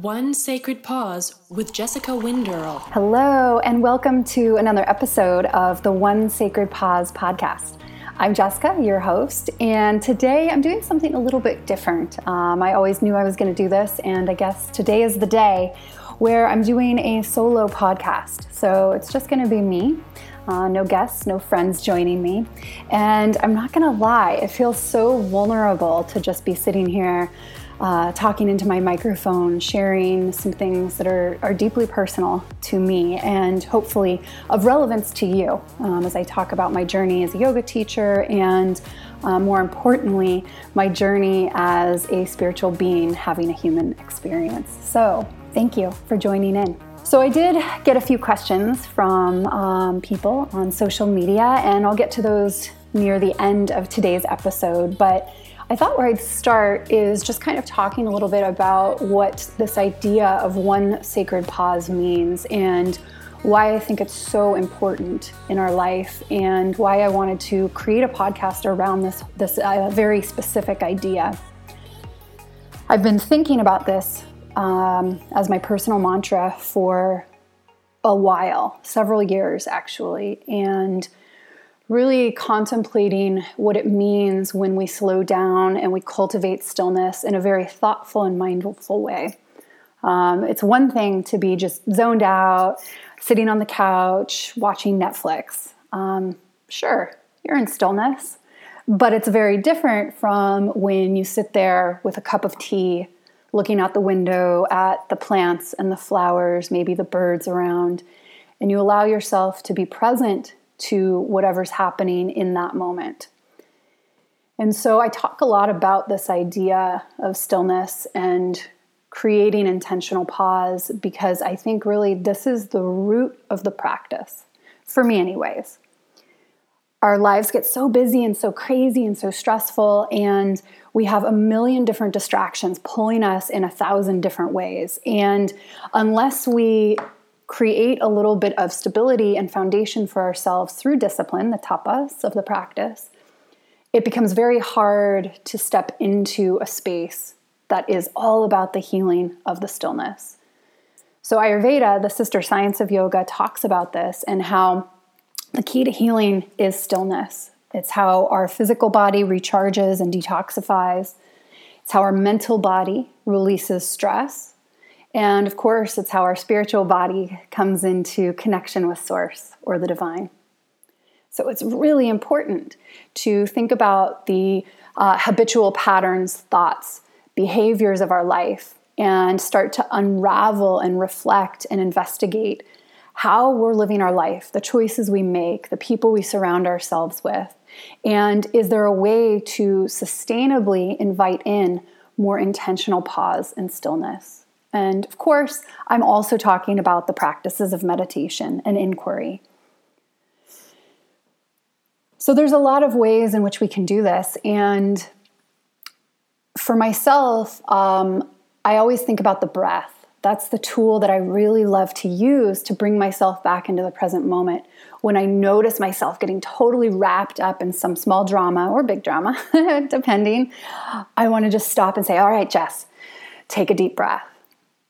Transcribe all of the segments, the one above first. One Sacred Pause with Jessica Winderl. Hello, and welcome to another episode of the One Sacred Pause podcast. I'm Jessica, your host, and today I'm doing something a little bit different. I always knew I was going to do this, and I guess today is the day where I'm doing a solo podcast. So it's just going to be me. No guests, no friends joining me. And I'm not going to lie, it feels so vulnerable to just be sitting here talking into my microphone, sharing some things that are deeply personal to me and hopefully of relevance to you as I talk about my journey as a yoga teacher and more importantly, my journey as a spiritual being having a human experience. So thank you for joining in. So I did get a few questions from people on social media, and I'll get to those near the end of today's episode, but I thought where I'd start is just kind of talking a little bit about what this idea of one sacred pause means and why I think it's so important in our life and why I wanted to create a podcast around this very specific idea. I've been thinking about this as my personal mantra for a while, several years actually, and really contemplating what it means when we slow down and we cultivate stillness in a very thoughtful and mindful way. It's one thing to be just zoned out, sitting on the couch, watching Netflix. Sure, you're in stillness, but it's very different from when you sit there with a cup of tea, looking out the window at the plants and the flowers, maybe the birds around, and you allow yourself to be present to whatever's happening in that moment. And so I talk a lot about this idea of stillness and creating intentional pause because I think really this is the root of the practice, for me anyways. Our lives get so busy and so crazy and so stressful, and we have a million different distractions pulling us in 1,000 different ways. And unless we create a little bit of stability and foundation for ourselves through discipline, the tapas of the practice, it becomes very hard to step into a space that is all about the healing of the stillness. So Ayurveda, the sister science of yoga, talks about this and how the key to healing is stillness. It's how our physical body recharges and detoxifies. It's how our mental body releases stress. And of course, it's how our spiritual body comes into connection with Source or the divine. So it's really important to think about the habitual patterns, thoughts, behaviors of our life, and start to unravel and reflect and investigate how we're living our life, the choices we make, the people we surround ourselves with. And is there a way to sustainably invite in more intentional pause and stillness? And of course, I'm also talking about the practices of meditation and inquiry. So there's a lot of ways in which we can do this. And for myself, I always think about the breath. That's the tool that I really love to use to bring myself back into the present moment. When I notice myself getting totally wrapped up in some small drama or big drama, depending, I want to just stop and say, all right, Jess, take a deep breath.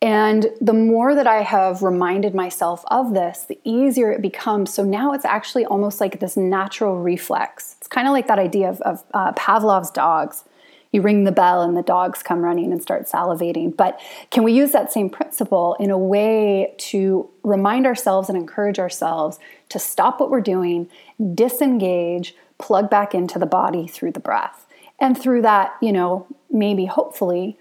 And the more that I have reminded myself of this, the easier it becomes. So now it's actually almost like this natural reflex. It's kind of like that idea of Pavlov's dogs. You ring the bell and the dogs come running and start salivating. But can we use that same principle in a way to remind ourselves and encourage ourselves to stop what we're doing, disengage, plug back into the body through the breath? And through that, maybe hopefully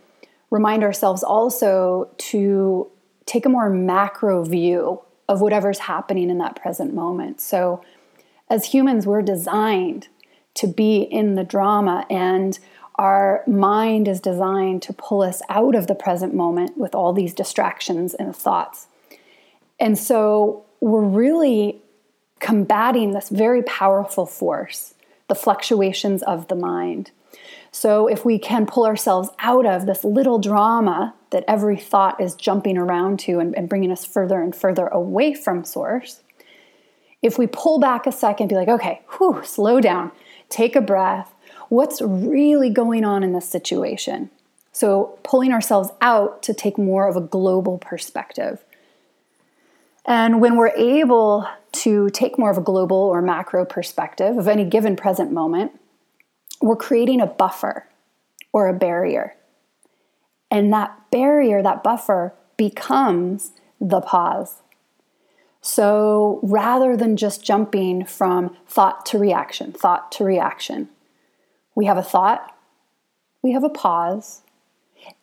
remind ourselves also to take a more macro view of whatever's happening in that present moment. So as humans, we're designed to be in the drama, and our mind is designed to pull us out of the present moment with all these distractions and thoughts. And so we're really combating this very powerful force, the fluctuations of the mind. So if we can pull ourselves out of this little drama that every thought is jumping around to and bringing us further and further away from Source, if we pull back a second, be like, okay, slow down, take a breath. What's really going on in this situation? So pulling ourselves out to take more of a global perspective. And when we're able to take more of a global or macro perspective of any given present moment, we're creating a buffer or a barrier. And that barrier, that buffer, becomes the pause. So rather than just jumping from thought to reaction, we have a thought, we have a pause,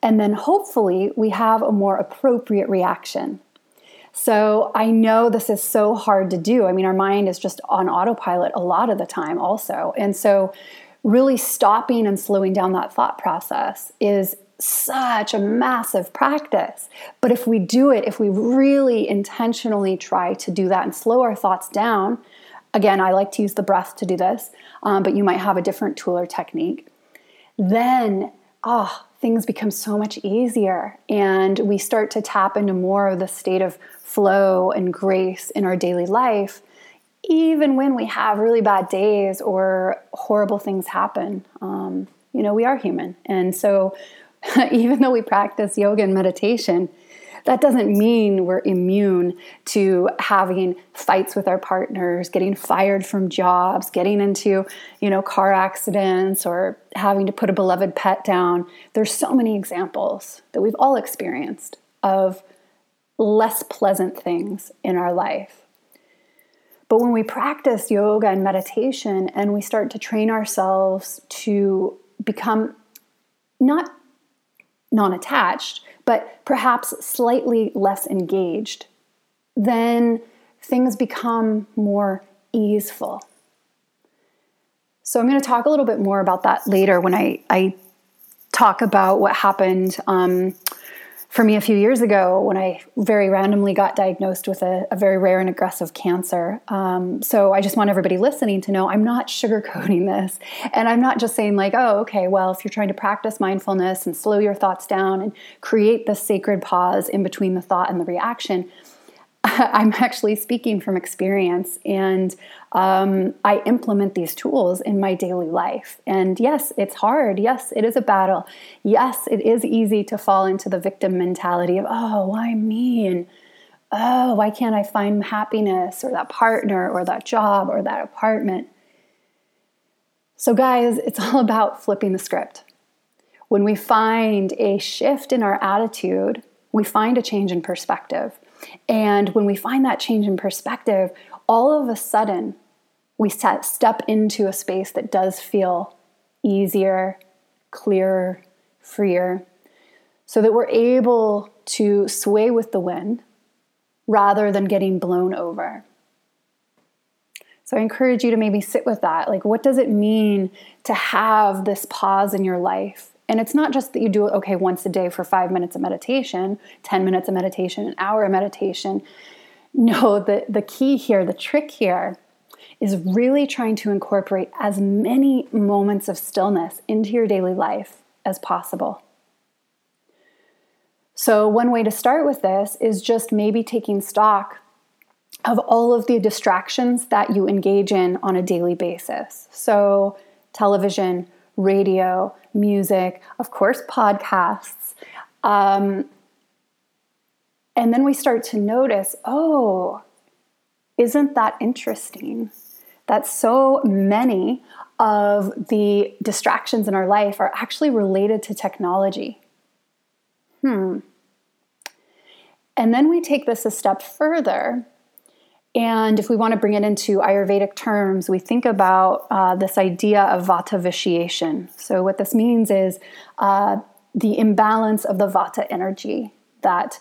and then hopefully we have a more appropriate reaction. So I know this is so hard to do. I mean, our mind is just on autopilot a lot of the time also. And so really stopping and slowing down that thought process is such a massive practice. But if we do it, if we really intentionally try to do that and slow our thoughts down, again, I like to use the breath to do this, but you might have a different tool or technique, then things become so much easier, and we start to tap into more of the state of flow and grace in our daily life, even when we have really bad days or horrible things happen. We are human. And so even though we practice yoga and meditation, that doesn't mean we're immune to having fights with our partners, getting fired from jobs, getting into, car accidents, or having to put a beloved pet down. There's so many examples that we've all experienced of less pleasant things in our life. But when we practice yoga and meditation and we start to train ourselves to become not non-attached, but perhaps slightly less engaged, then things become more easeful. So I'm going to talk a little bit more about that later when I talk about what happened for me a few years ago when I very randomly got diagnosed with a very rare and aggressive cancer. So I just want everybody listening to know I'm not sugarcoating this. And I'm not just saying if you're trying to practice mindfulness and slow your thoughts down and create this sacred pause in between the thought and the reaction, I'm actually speaking from experience, and I implement these tools in my daily life. And yes, it's hard. Yes, it is a battle. Yes, it is easy to fall into the victim mentality of, why me? And why can't I find happiness or that partner or that job or that apartment? So guys, it's all about flipping the script. When we find a shift in our attitude, we find a change in perspective. And when we find that change in perspective, all of a sudden, we step into a space that does feel easier, clearer, freer, so that we're able to sway with the wind rather than getting blown over. So I encourage you to maybe sit with that. What does it mean to have this pause in your life? And it's not just that you do it, once a day for 5 minutes of meditation, 10 minutes of meditation, an hour of meditation. No, the key here, the trick here, is really trying to incorporate as many moments of stillness into your daily life as possible. So one way to start with this is just maybe taking stock of all of the distractions that you engage in on a daily basis. So television, radio, music, of course, podcasts. And then we start to notice, isn't that interesting? That so many of the distractions in our life are actually related to technology. And then we take this a step further. And if we want to bring it into Ayurvedic terms, we think about this idea of vata vitiation. So what this means is the imbalance of the vata energy that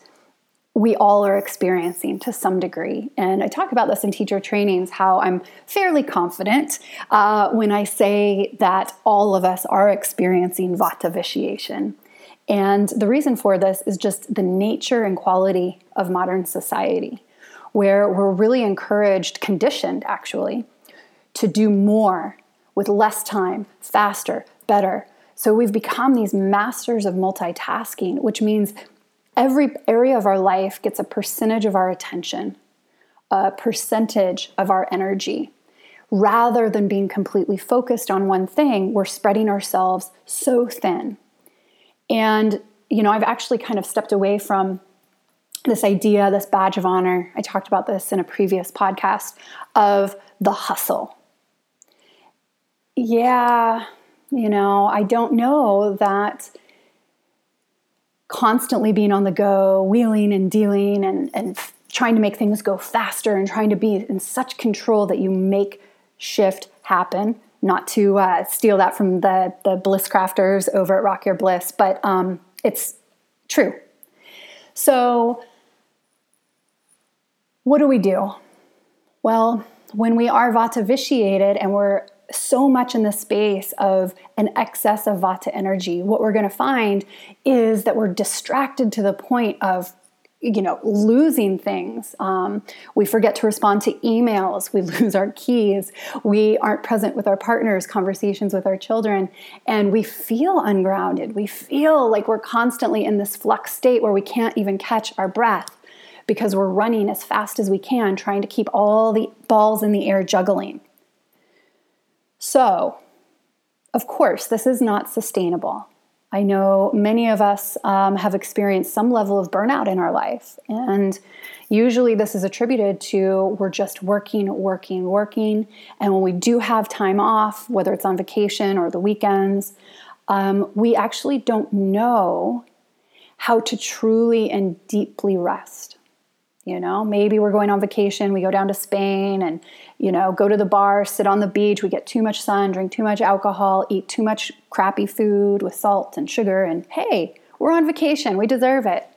we all are experiencing to some degree. And I talk about this in teacher trainings, how I'm fairly confident when I say that all of us are experiencing vata vitiation. And the reason for this is just the nature and quality of modern society, where we're really encouraged, conditioned actually, to do more with less time, faster, better. So we've become these masters of multitasking, which means every area of our life gets a percentage of our attention, a percentage of our energy. Rather than being completely focused on one thing, we're spreading ourselves so thin. And, you know, I've actually kind of stepped away from this idea, this badge of honor. I talked about this in a previous podcast of the hustle. Yeah, you know, I don't know that constantly being on the go, wheeling and dealing and trying to make things go faster and trying to be in such control that you make shift happen. Not to steal that from the bliss crafters over at Rock Your Bliss, but it's true. So what do we do? Well, when we are vata vitiated and we're so much in the space of an excess of vata energy, what we're going to find is that we're distracted to the point of, you know, losing things. We forget to respond to emails. We lose our keys. We aren't present with our partners, conversations with our children, and we feel ungrounded. We feel like we're constantly in this flux state where we can't even catch our breath because we're running as fast as we can, trying to keep all the balls in the air juggling. So, of course, this is not sustainable. I know many of us have experienced some level of burnout in our life, and usually this is attributed to we're just working, and when we do have time off, whether it's on vacation or the weekends, we actually don't know how to truly and deeply rest. You know, maybe we're going on vacation, we go down to Spain and, you know, go to the bar, sit on the beach, we get too much sun, drink too much alcohol, eat too much crappy food with salt and sugar, and hey, we're on vacation, we deserve it.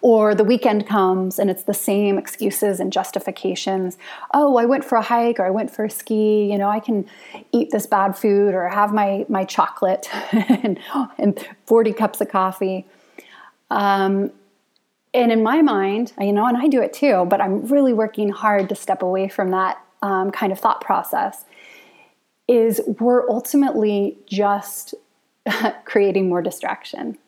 Or the weekend comes and it's the same excuses and justifications. Oh, I went for a hike or I went for a ski, you know, I can eat this bad food or have my chocolate and 40 cups of coffee. And in my mind, you know, and I do it too, but I'm really working hard to step away from that kind of thought process, is we're ultimately just creating more distraction.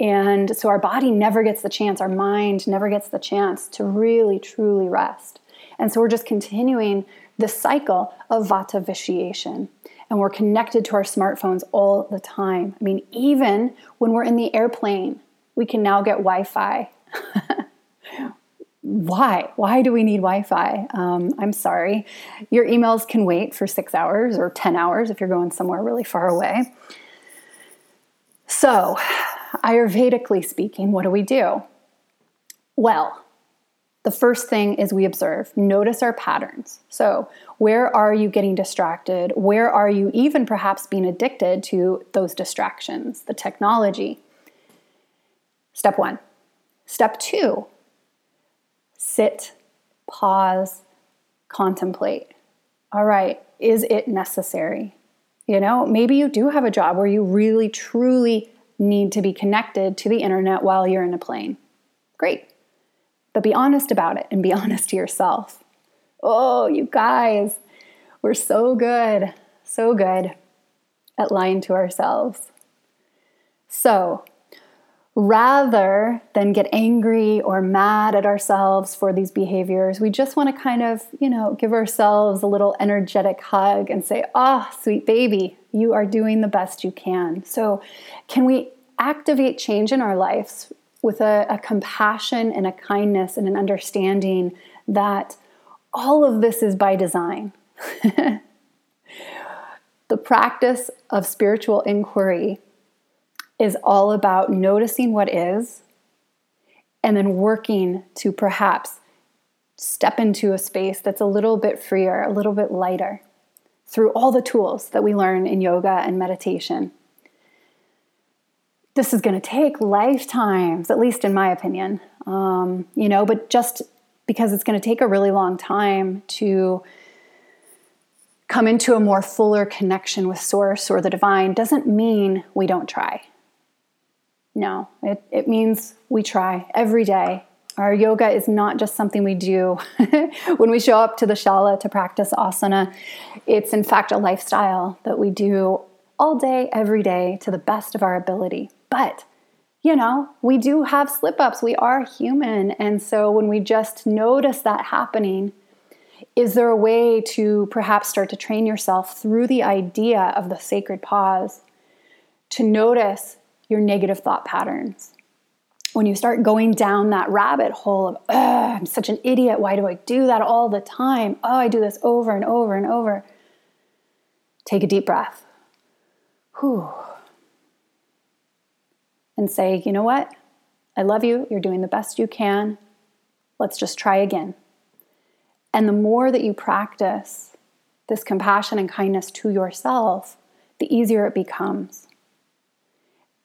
And so our body never gets the chance, our mind never gets the chance to really, truly rest. And so we're just continuing the cycle of vata vitiation. And we're connected to our smartphones all the time. I mean, even when we're in the airplane, we can now get Wi-Fi. Why? Why do we need Wi-Fi? I'm sorry. Your emails can wait for 6 hours or 10 hours if you're going somewhere really far away. So, Ayurvedically speaking, what do we do? Well, the first thing is we observe. Notice our patterns. So, where are you getting distracted? Where are you even perhaps being addicted to those distractions, the technology? Step one. Step two, sit, pause, contemplate. All right, is it necessary? You know, maybe you do have a job where you really, truly need to be connected to the internet while you're in a plane. Great. But be honest about it and be honest to yourself. Oh, you guys, we're so good at lying to ourselves. So, rather than get angry or mad at ourselves for these behaviors, we just want to kind of, you know, give ourselves a little energetic hug and say, oh, sweet baby, you are doing the best you can. So can we activate change in our lives with a compassion and a kindness and an understanding that all of this is by design? The practice of spiritual inquiry is all about noticing what is and then working to perhaps step into a space that's a little bit freer, a little bit lighter, through all the tools that we learn in yoga and meditation. This is going to take lifetimes, at least in my opinion, you know, but just because it's going to take a really long time to come into a more fuller connection with Source or the divine doesn't mean we don't try. No, it means we try every day. Our yoga is not just something we do when we show up to the shala to practice asana. It's in fact a lifestyle that we do all day, every day, to the best of our ability. But, you know, we do have slip-ups. We are human. And so when we just notice that happening, is there a way to perhaps start to train yourself through the idea of the sacred pause to notice your negative thought patterns. When you start going down that rabbit hole of, I'm such an idiot, why do I do that all the time? Oh, I do this over and over and over. Take a deep breath. Whew. And say, you know what? I love you. You're doing the best you can. Let's just try again. And the more that you practice this compassion and kindness to yourself, the easier it becomes.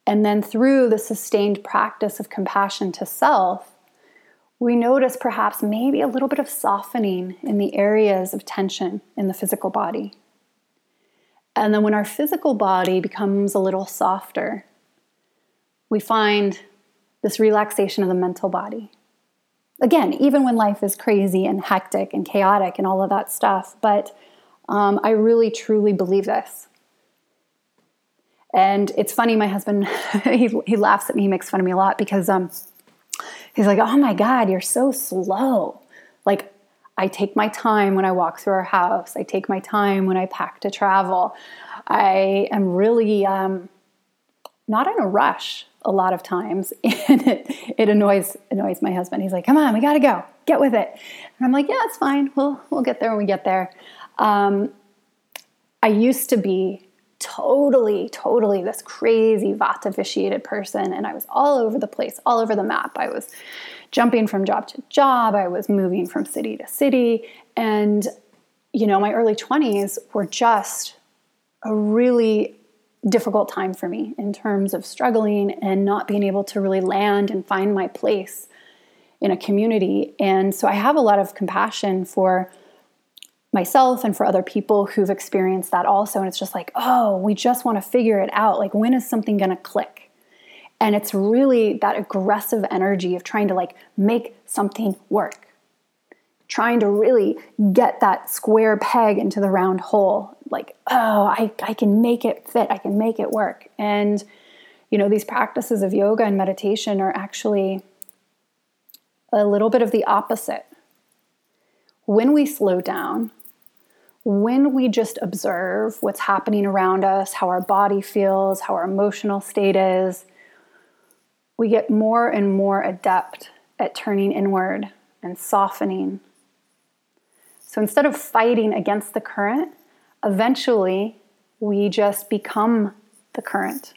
And then through the sustained practice of compassion to self, we notice perhaps maybe a little bit of softening in the areas of tension in the physical body. And then when our physical body becomes a little softer, we find this relaxation of the mental body. Again, even when life is crazy and hectic and chaotic and all of that stuff, but I really truly believe this. And it's funny, my husband, he laughs at me, he makes fun of me a lot because he's like, oh my God, you're so slow. Like, I take my time when I walk through our house. I take my time when I pack to travel. I am really not in a rush a lot of times. And it annoys my husband. He's like, come on, we got to go. Get with it. And I'm like, yeah, it's fine. We'll get there when we get there. I used to be totally this crazy vata vitiated person. And I was all over the place, all over the map. I was jumping from job to job. I was moving from city to city. And, you know, my early 20s were just a really difficult time for me in terms of struggling and not being able to really land and find my place in a community. And so I have a lot of compassion for myself and for other people who've experienced that also. And it's just like, oh, we just want to figure it out. Like, when is something going to click? And it's really that aggressive energy of trying to like make something work, trying to really get that square peg into the round hole. Like, oh, I can make it fit. I can make it work. And, you know, these practices of yoga and meditation are actually a little bit of the opposite. When we slow down, when we just observe what's happening around us, how our body feels, how our emotional state is, we get more and more adept at turning inward and softening. So instead of fighting against the current, eventually we just become the current.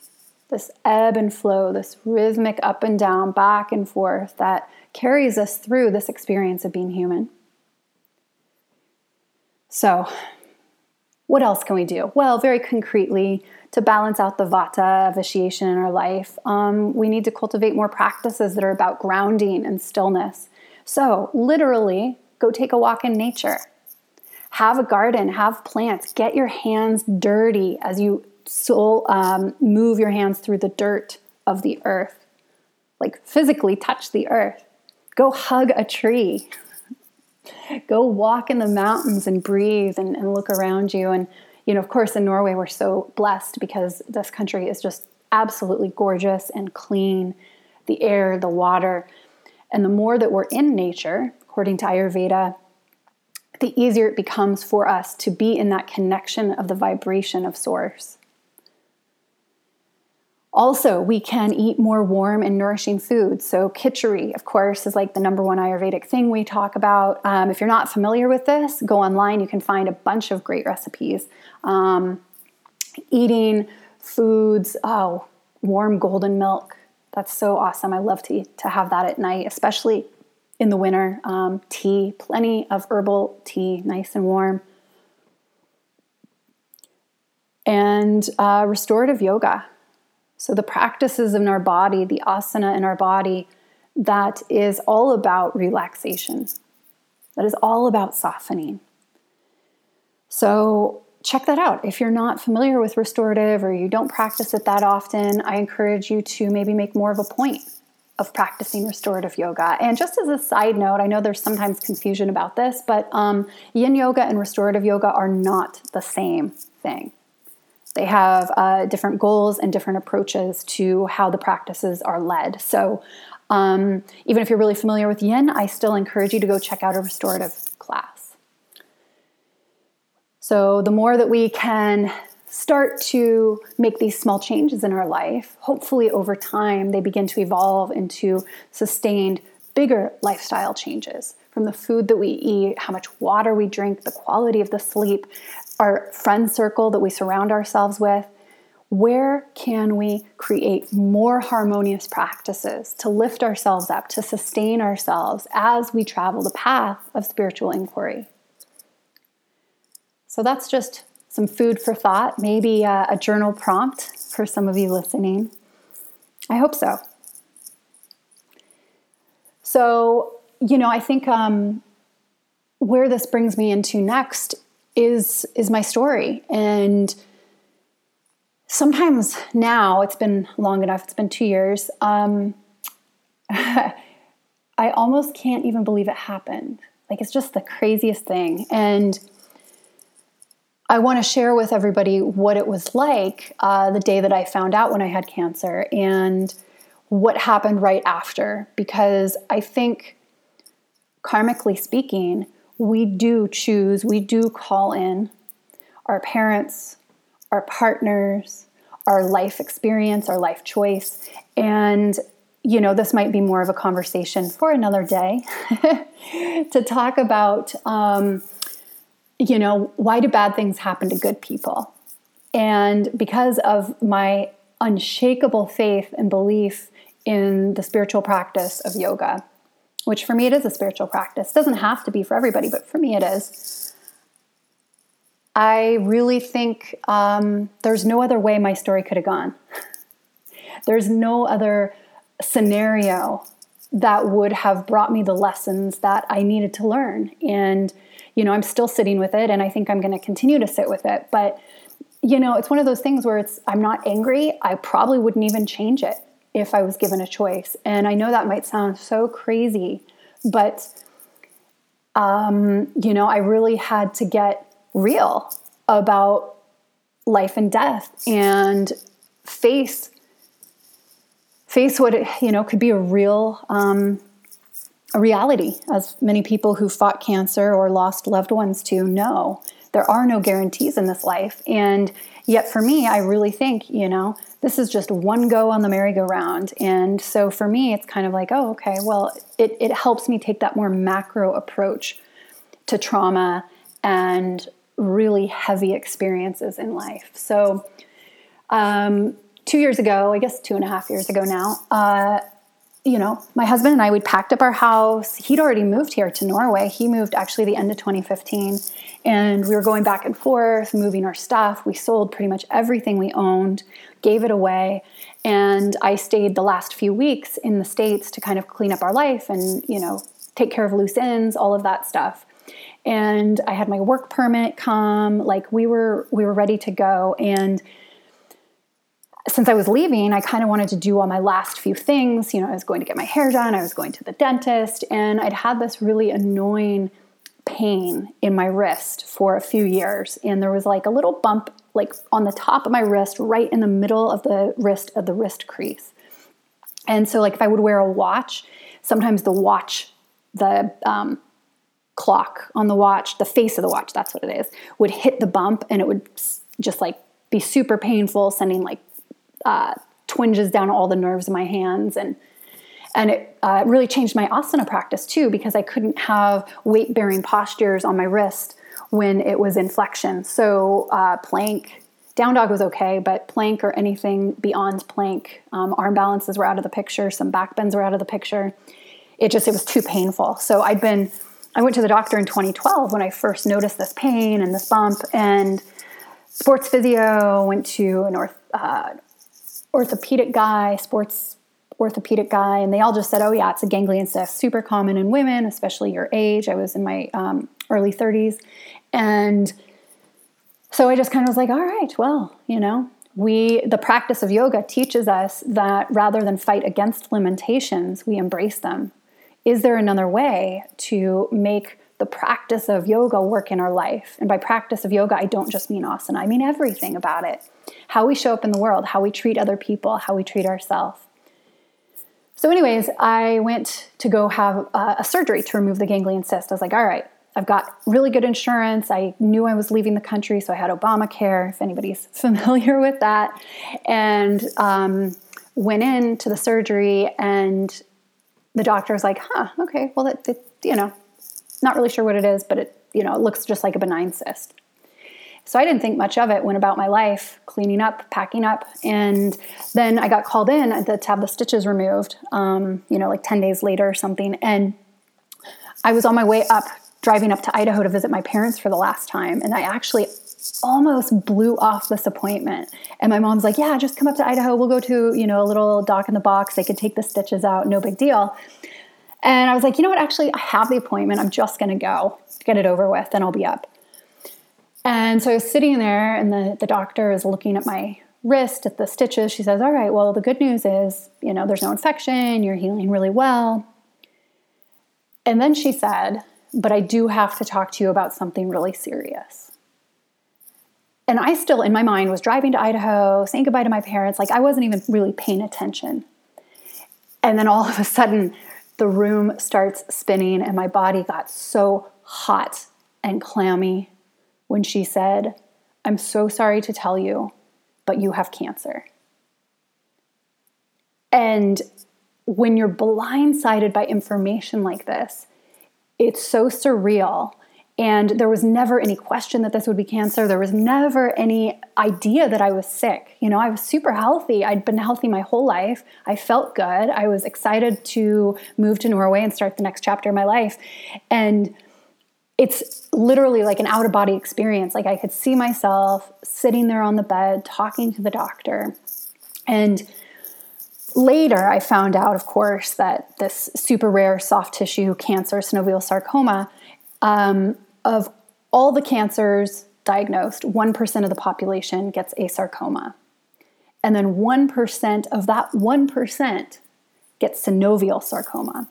This ebb and flow, this rhythmic up and down, back and forth that carries us through this experience of being human. So what else can we do? Well, very concretely, to balance out the vata vitiation in our life, we need to cultivate more practices that are about grounding and stillness. So literally, go take a walk in nature. Have a garden, have plants, get your hands dirty as you move your hands through the dirt of the earth. Like, physically touch the earth. Go hug a tree. Go walk in the mountains and breathe and look around you. And, you know, of course, in Norway, we're so blessed because this country is just absolutely gorgeous and clean. The air, the water. And the more that we're in nature, according to Ayurveda, the easier it becomes for us to be in that connection of the vibration of source. Also, we can eat more warm and nourishing food. So khichdi, of course, is like the number one Ayurvedic thing we talk about. If you're not familiar with this, go online. You can find a bunch of great recipes. Eating foods, warm golden milk. That's so awesome. I love to have that at night, especially in the winter. Tea, plenty of herbal tea, nice and warm. And restorative yoga. So the practices in our body, the asana in our body, that is all about relaxation. That is all about softening. So check that out. If you're not familiar with restorative or you don't practice it that often, I encourage you to maybe make more of a point of practicing restorative yoga. And just as a side note, I know there's sometimes confusion about this, but yin yoga and restorative yoga are not the same thing. They have different goals and different approaches to how the practices are led. So even if you're really familiar with yin, I still encourage you to go check out a restorative class. So the more that we can start to make these small changes in our life, hopefully over time they begin to evolve into sustained, bigger lifestyle changes, from the food that we eat, how much water we drink, the quality of the sleep, our friend circle that we surround ourselves with. Where can we create more harmonious practices to lift ourselves up, to sustain ourselves as we travel the path of spiritual inquiry? So that's just some food for thought, maybe a journal prompt for some of you listening. I hope so. So, you know, I think where this brings me into next is my story. And sometimes now, it's been long enough, it's been 2 years, I almost can't even believe it happened. Like, it's just the craziest thing. And I want to share with everybody what it was like the day that I found out when I had cancer and what happened right after, because I think, karmically speaking, we do choose, we do call in our parents, our partners, our life experience, our life choice. And, you know, this might be more of a conversation for another day to talk about, you know, why do bad things happen to good people? And because of my unshakable faith and belief in the spiritual practice of yoga, which for me it is a spiritual practice, doesn't have to be for everybody, but for me it is, I really think there's no other way my story could have gone. There's no other scenario that would have brought me the lessons that I needed to learn. And, you know, I'm still sitting with it, and I think I'm going to continue to sit with it. But, you know, it's one of those things where it's, I'm not angry. I probably wouldn't even change it if I was given a choice. And I know that might sound so crazy, but, you know, I really had to get real about life and death and face what it, you know, could be a real a reality, as many people who fought cancer or lost loved ones to know. There are no guarantees in this life. And yet for me, I really think, you know, this is just one go on the merry-go-round. And so for me, it's kind of like, oh, okay, well, it helps me take that more macro approach to trauma and really heavy experiences in life. So 2 years ago, I guess 2.5 years ago now, you know, my husband and I, we'd packed up our house. He'd already moved here to Norway. He moved actually the end of 2015. And we were going back and forth, moving our stuff. We sold pretty much everything we owned, gave it away. And I stayed the last few weeks in the States to kind of clean up our life and, you know, take care of loose ends, all of that stuff. And I had my work permit come, like we were ready to go. And since I was leaving, I kind of wanted to do all my last few things. You know, I was going to get my hair done, I was going to the dentist, and I'd had this really annoying pain in my wrist for a few years. And there was like a little bump, like on the top of my wrist, right in the middle of the wrist crease. And so like if I would wear a watch, sometimes the watch, the clock on the watch, the face of the watch, that's what it is, would hit the bump, and it would just like be super painful, sending like twinges down all the nerves in my hands. And it really changed my asana practice too, because I couldn't have weight-bearing postures on my wrist when it was in flexion. So plank, down dog was okay, but plank or anything beyond plank, arm balances were out of the picture, some back bends were out of the picture. It was too painful. So I went to the doctor in 2012 when I first noticed this pain and this bump, and sports physio, went to an sports orthopedic guy, and they all just said, oh yeah, it's a ganglion cyst, super common in women, especially your age. I was in my early 30s. And so I just kind of was like, all right, well, you know, the practice of yoga teaches us that rather than fight against limitations, we embrace them. Is there another way to make the practice of yoga work in our life? And by practice of yoga, I don't just mean asana. I mean everything about it. How we show up in the world, how we treat other people, how we treat ourselves. So anyways, I went to go have a surgery to remove the ganglion cyst. I was like, all right, I've got really good insurance. I knew I was leaving the country, so I had Obamacare, if anybody's familiar with that. And went into the surgery, and the doctor was like, okay, well, not really sure what it is, but it looks just like a benign cyst. So I didn't think much of it, went about my life, cleaning up, packing up. And then I got called in to have the stitches removed, 10 days later or something. And I was on my way up, driving up to Idaho to visit my parents for the last time. And I actually almost blew off this appointment. And my mom's like, yeah, just come up to Idaho. We'll go to, a little doc in the box. They could take the stitches out. No big deal. And I was like, you know what? Actually, I have the appointment. I'm just going to go get it over with. Then I'll be up. And so I was sitting there, and the doctor is looking at my wrist, at the stitches. She says, all right, well, the good news is, there's no infection. You're healing really well. And then she said, but I do have to talk to you about something really serious. And I still, in my mind, was driving to Idaho, saying goodbye to my parents. Like, I wasn't even really paying attention. And then all of a sudden, the room starts spinning, and my body got so hot and clammy when she said, I'm so sorry to tell you, but you have cancer. And when you're blindsided by information like this, it's so surreal. And there was never any question that this would be cancer. There was never any idea that I was sick. I was super healthy. I'd been healthy my whole life. I felt good. I was excited to move to Norway and start the next chapter of my life. And it's literally like an out-of-body experience. Like, I could see myself sitting there on the bed talking to the doctor. And later I found out, of course, that this super rare soft tissue cancer, synovial sarcoma, of all the cancers diagnosed, 1% of the population gets a sarcoma. And then 1% of that 1% gets synovial sarcoma.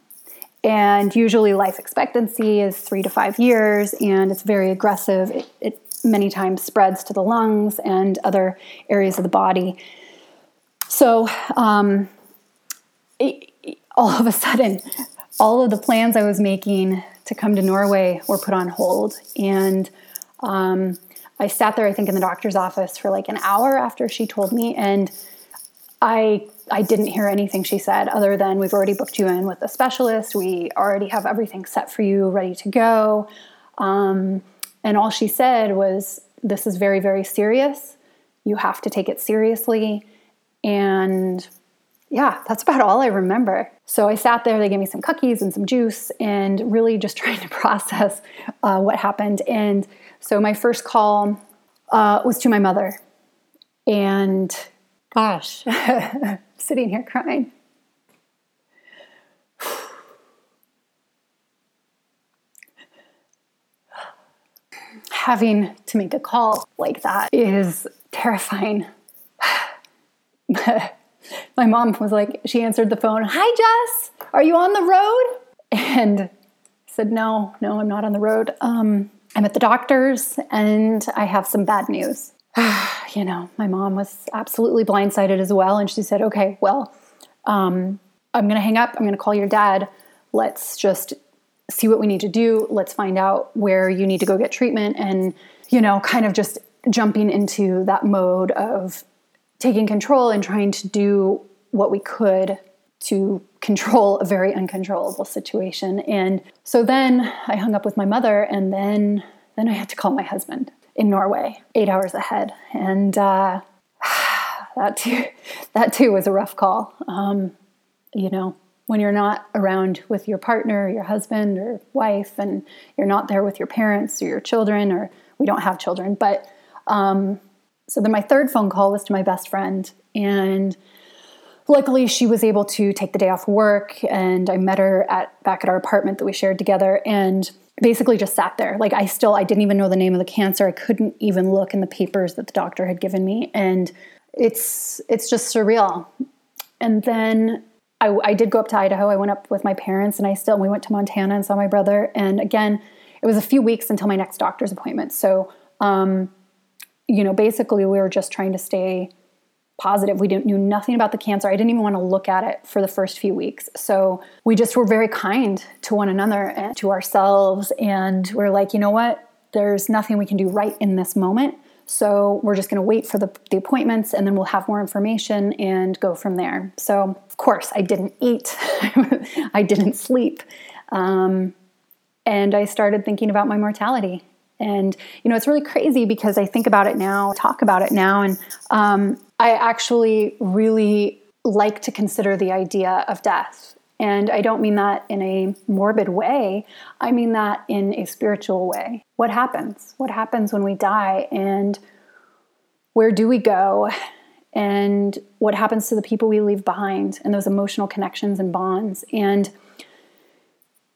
And usually life expectancy is 3 to 5 years, and it's very aggressive. It many times spreads to the lungs and other areas of the body. So all of a sudden, all of the plans I was making to come to Norway were put on hold. And I sat there, I think, in the doctor's office for like an hour after she told me, and I didn't hear anything she said other than, we've already booked you in with a specialist. We already have everything set for you, ready to go. And all she said was, this is very, very serious. You have to take it seriously. And yeah, that's about all I remember. So I sat there, they gave me some cookies and some juice, and really just trying to process what happened. And so my first call was to my mother. And gosh, sitting here crying. Having to make a call like that is terrifying. My mom was like, she answered the phone, hi, Jess, are you on the road? And I said, no, I'm not on the road. I'm at the doctor's, and I have some bad news. My mom was absolutely blindsided as well. And she said, okay, well, I'm going to hang up. I'm going to call your dad. Let's just see what we need to do. Let's find out where you need to go get treatment. And, kind of just jumping into that mode of taking control and trying to do what we could to control a very uncontrollable situation. And so then I hung up with my mother, and then I had to call my husband in Norway, 8 hours ahead. And that too was a rough call. When you're not around with your partner, your husband or wife, and you're not there with your parents or your children, or we don't have children. But so then my third phone call was to my best friend. And luckily she was able to take the day off work, and I met her back at our apartment that we shared together, and basically just sat there. Like, I didn't even know the name of the cancer. I couldn't even look in the papers that the doctor had given me. And it's just surreal. And then I did go up to Idaho. I went up with my parents, and we went to Montana and saw my brother. And again, it was a few weeks until my next doctor's appointment. So, basically we were just trying to stay positive. We knew nothing about the cancer. I didn't even want to look at it for the first few weeks. So we just were very kind to one another and to ourselves. And we're like, you know what? There's nothing we can do right in this moment. So we're just going to wait for the appointments, and then we'll have more information and go from there. So of course I didn't eat. I didn't sleep. And I started thinking about my mortality. And, you know, it's really crazy because I think about it now, talk about it now. And I actually really like to consider the idea of death. And I don't mean that in a morbid way. I mean that in a spiritual way. What happens? What happens when we die? And where do we go? And what happens to the people we leave behind and those emotional connections and bonds? And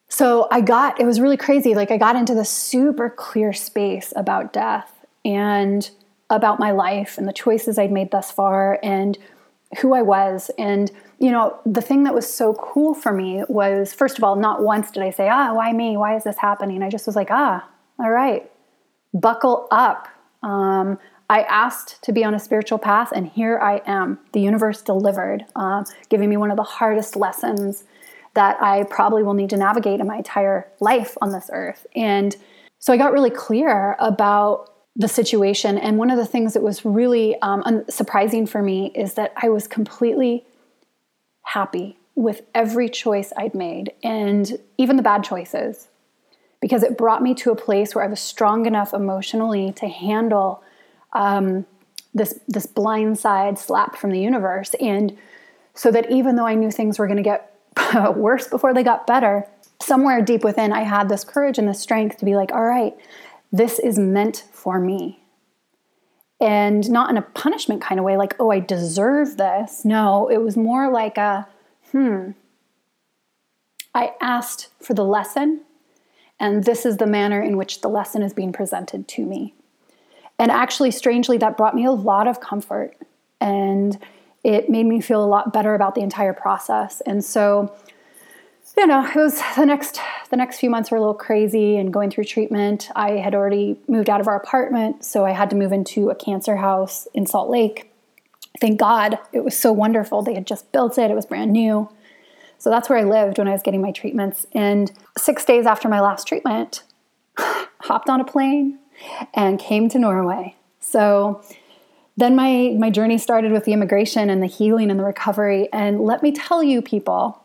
so it was really crazy. Like, I got into this super clear space about death and about my life and the choices I'd made thus far and who I was. And, you know, the thing that was so cool for me was, first of all, not once did I say, why me? Why is this happening? I just was like, all right, buckle up. I asked to be on a spiritual path, and here I am. The universe delivered, giving me one of the hardest lessons that I probably will need to navigate in my entire life on this earth. And so I got really clear about the situation. And one of the things that was really surprising for me is that I was completely happy with every choice I'd made, and even the bad choices, because it brought me to a place where I was strong enough emotionally to handle this blindside slap from the universe. And so that even though I knew things were going to get worse before they got better, somewhere deep within, I had this courage and this strength to be like, all right, this is meant for me. And not in a punishment kind of way, like, I deserve this. No, it was more like I asked for the lesson, and this is the manner in which the lesson is being presented to me. And actually, strangely, that brought me a lot of comfort, and it made me feel a lot better about the entire process. And so, you know, it was the next few months were a little crazy and going through treatment. I had already moved out of our apartment, so I had to move into a cancer house in Salt Lake. Thank God. It was so wonderful. They had just built it. It was brand new. So that's where I lived when I was getting my treatments. And 6 days after my last treatment, hopped on a plane and came to Norway. So then my journey started with the immigration and the healing and the recovery. And let me tell you, people,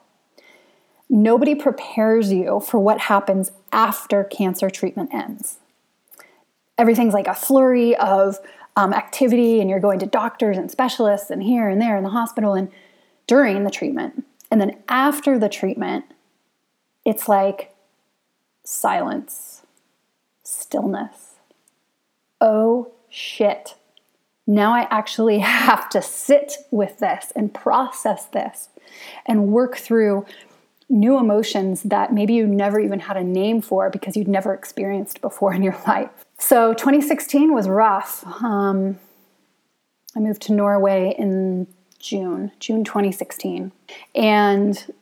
nobody prepares you for what happens after cancer treatment ends. Everything's like a flurry of activity, and you're going to doctors and specialists and here and there in the hospital and during the treatment. And then after the treatment, it's like silence, stillness. Oh, shit. Now I actually have to sit with this and process this and work through new emotions that maybe you never even had a name for because you'd never experienced before in your life. So 2016 was rough. I moved to Norway in June 2016. And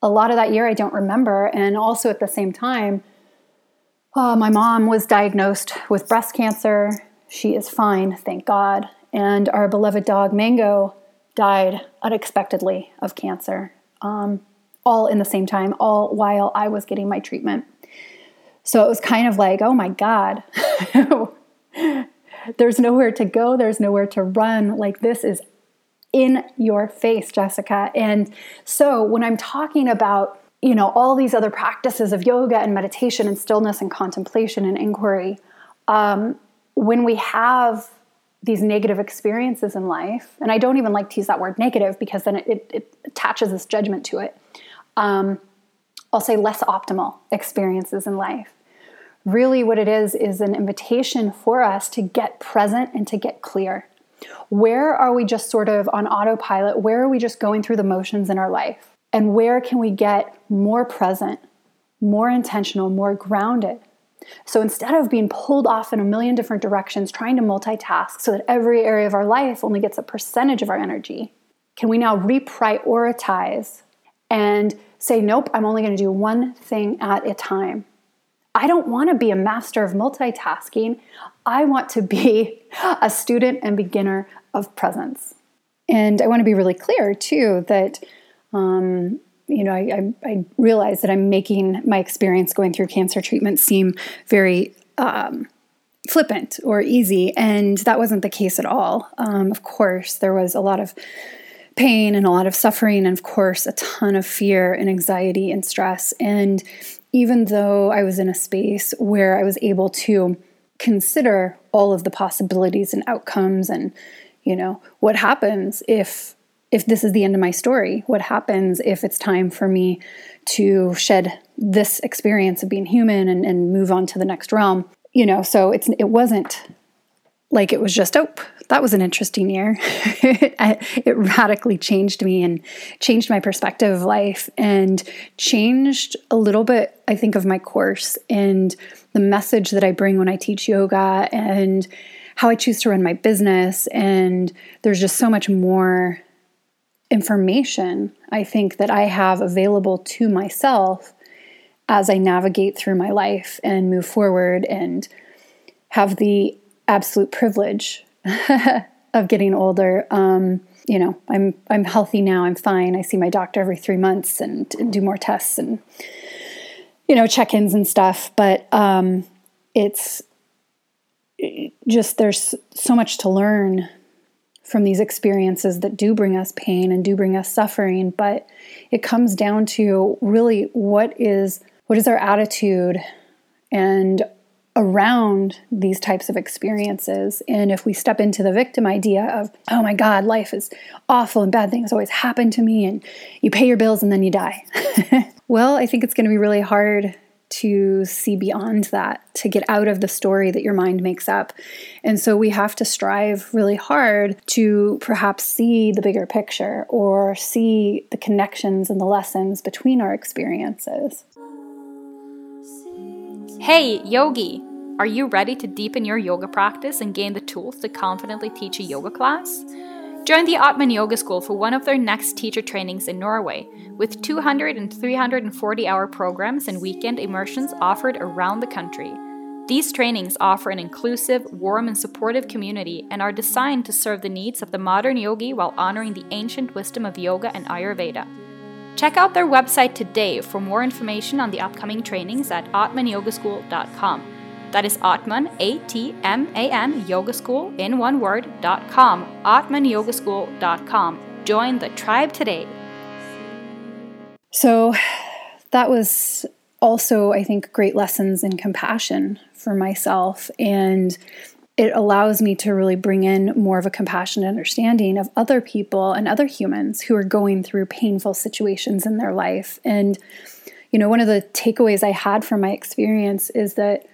a lot of that year I don't remember. And also at the same time, my mom was diagnosed with breast cancer. She is fine, thank God. And our beloved dog, Mango, died unexpectedly of cancer, all in the same time, all while I was getting my treatment. So it was kind of like, oh my God, there's nowhere to go. There's nowhere to run. Like, this is in your face, Jessica. And so when I'm talking about, you know, all these other practices of yoga and meditation and stillness and contemplation and inquiry, when we have these negative experiences in life, and I don't even like to use that word negative because then it attaches this judgment to it, I'll say less optimal experiences in life. Really what it is an invitation for us to get present and to get clear. Where are we just sort of on autopilot? Where are we just going through the motions in our life? And where can we get more present, more intentional, more grounded? So instead of being pulled off in a million different directions, trying to multitask so that every area of our life only gets a percentage of our energy, can we now reprioritize and say, nope, I'm only going to do one thing at a time. I don't want to be a master of multitasking. I want to be a student and beginner of presence. And I want to be really clear too that, I realize that I'm making my experience going through cancer treatment seem very flippant or easy, and that wasn't the case at all. Of course, there was a lot of pain and a lot of suffering, and of course, a ton of fear and anxiety and stress. And even though I was in a space where I was able to consider all of the possibilities and outcomes, and what happens if this is the end of my story? What happens if it's time for me to shed this experience of being human and move on to the next realm? So it wasn't like it was just, oh, that was an interesting year. It radically changed me and changed my perspective of life and changed a little bit, I think, of my course and the message that I bring when I teach yoga and how I choose to run my business. And there's just so much more information, I think, that I have available to myself as I navigate through my life and move forward and have the absolute privilege of getting older. I'm healthy now. I'm fine. I see my doctor every 3 months and do more tests and, check-ins and stuff. But it's just, there's so much to learn from these experiences that do bring us pain and do bring us suffering. But it comes down to really what is our attitude and around these types of experiences. And if we step into the victim idea of, oh my God, life is awful and bad things always happen to me and you pay your bills and then you die. Well, I think it's going to be really hard to see beyond that, to get out of the story that your mind makes up. And so we have to strive really hard to perhaps see the bigger picture or see the connections and the lessons between our experiences. Hey, yogi! Are you ready to deepen your yoga practice and gain the tools to confidently teach a yoga class? Join the Atman Yoga School for one of their next teacher trainings in Norway, with 200 and 340-hour programs and weekend immersions offered around the country. These trainings offer an inclusive, warm, and supportive community and are designed to serve the needs of the modern yogi while honoring the ancient wisdom of yoga and Ayurveda. Check out their website today for more information on the upcoming trainings at atmanyogaschool.com. That is Atman, A-T-M-A-N, Yoga School, in one word.com, atmanyogaschool.com. Join the tribe today. So that was also, I think, great lessons in compassion for myself. And it allows me to really bring in more of a compassionate understanding of other people and other humans who are going through painful situations in their life. And, one of the takeaways I had from my experience is that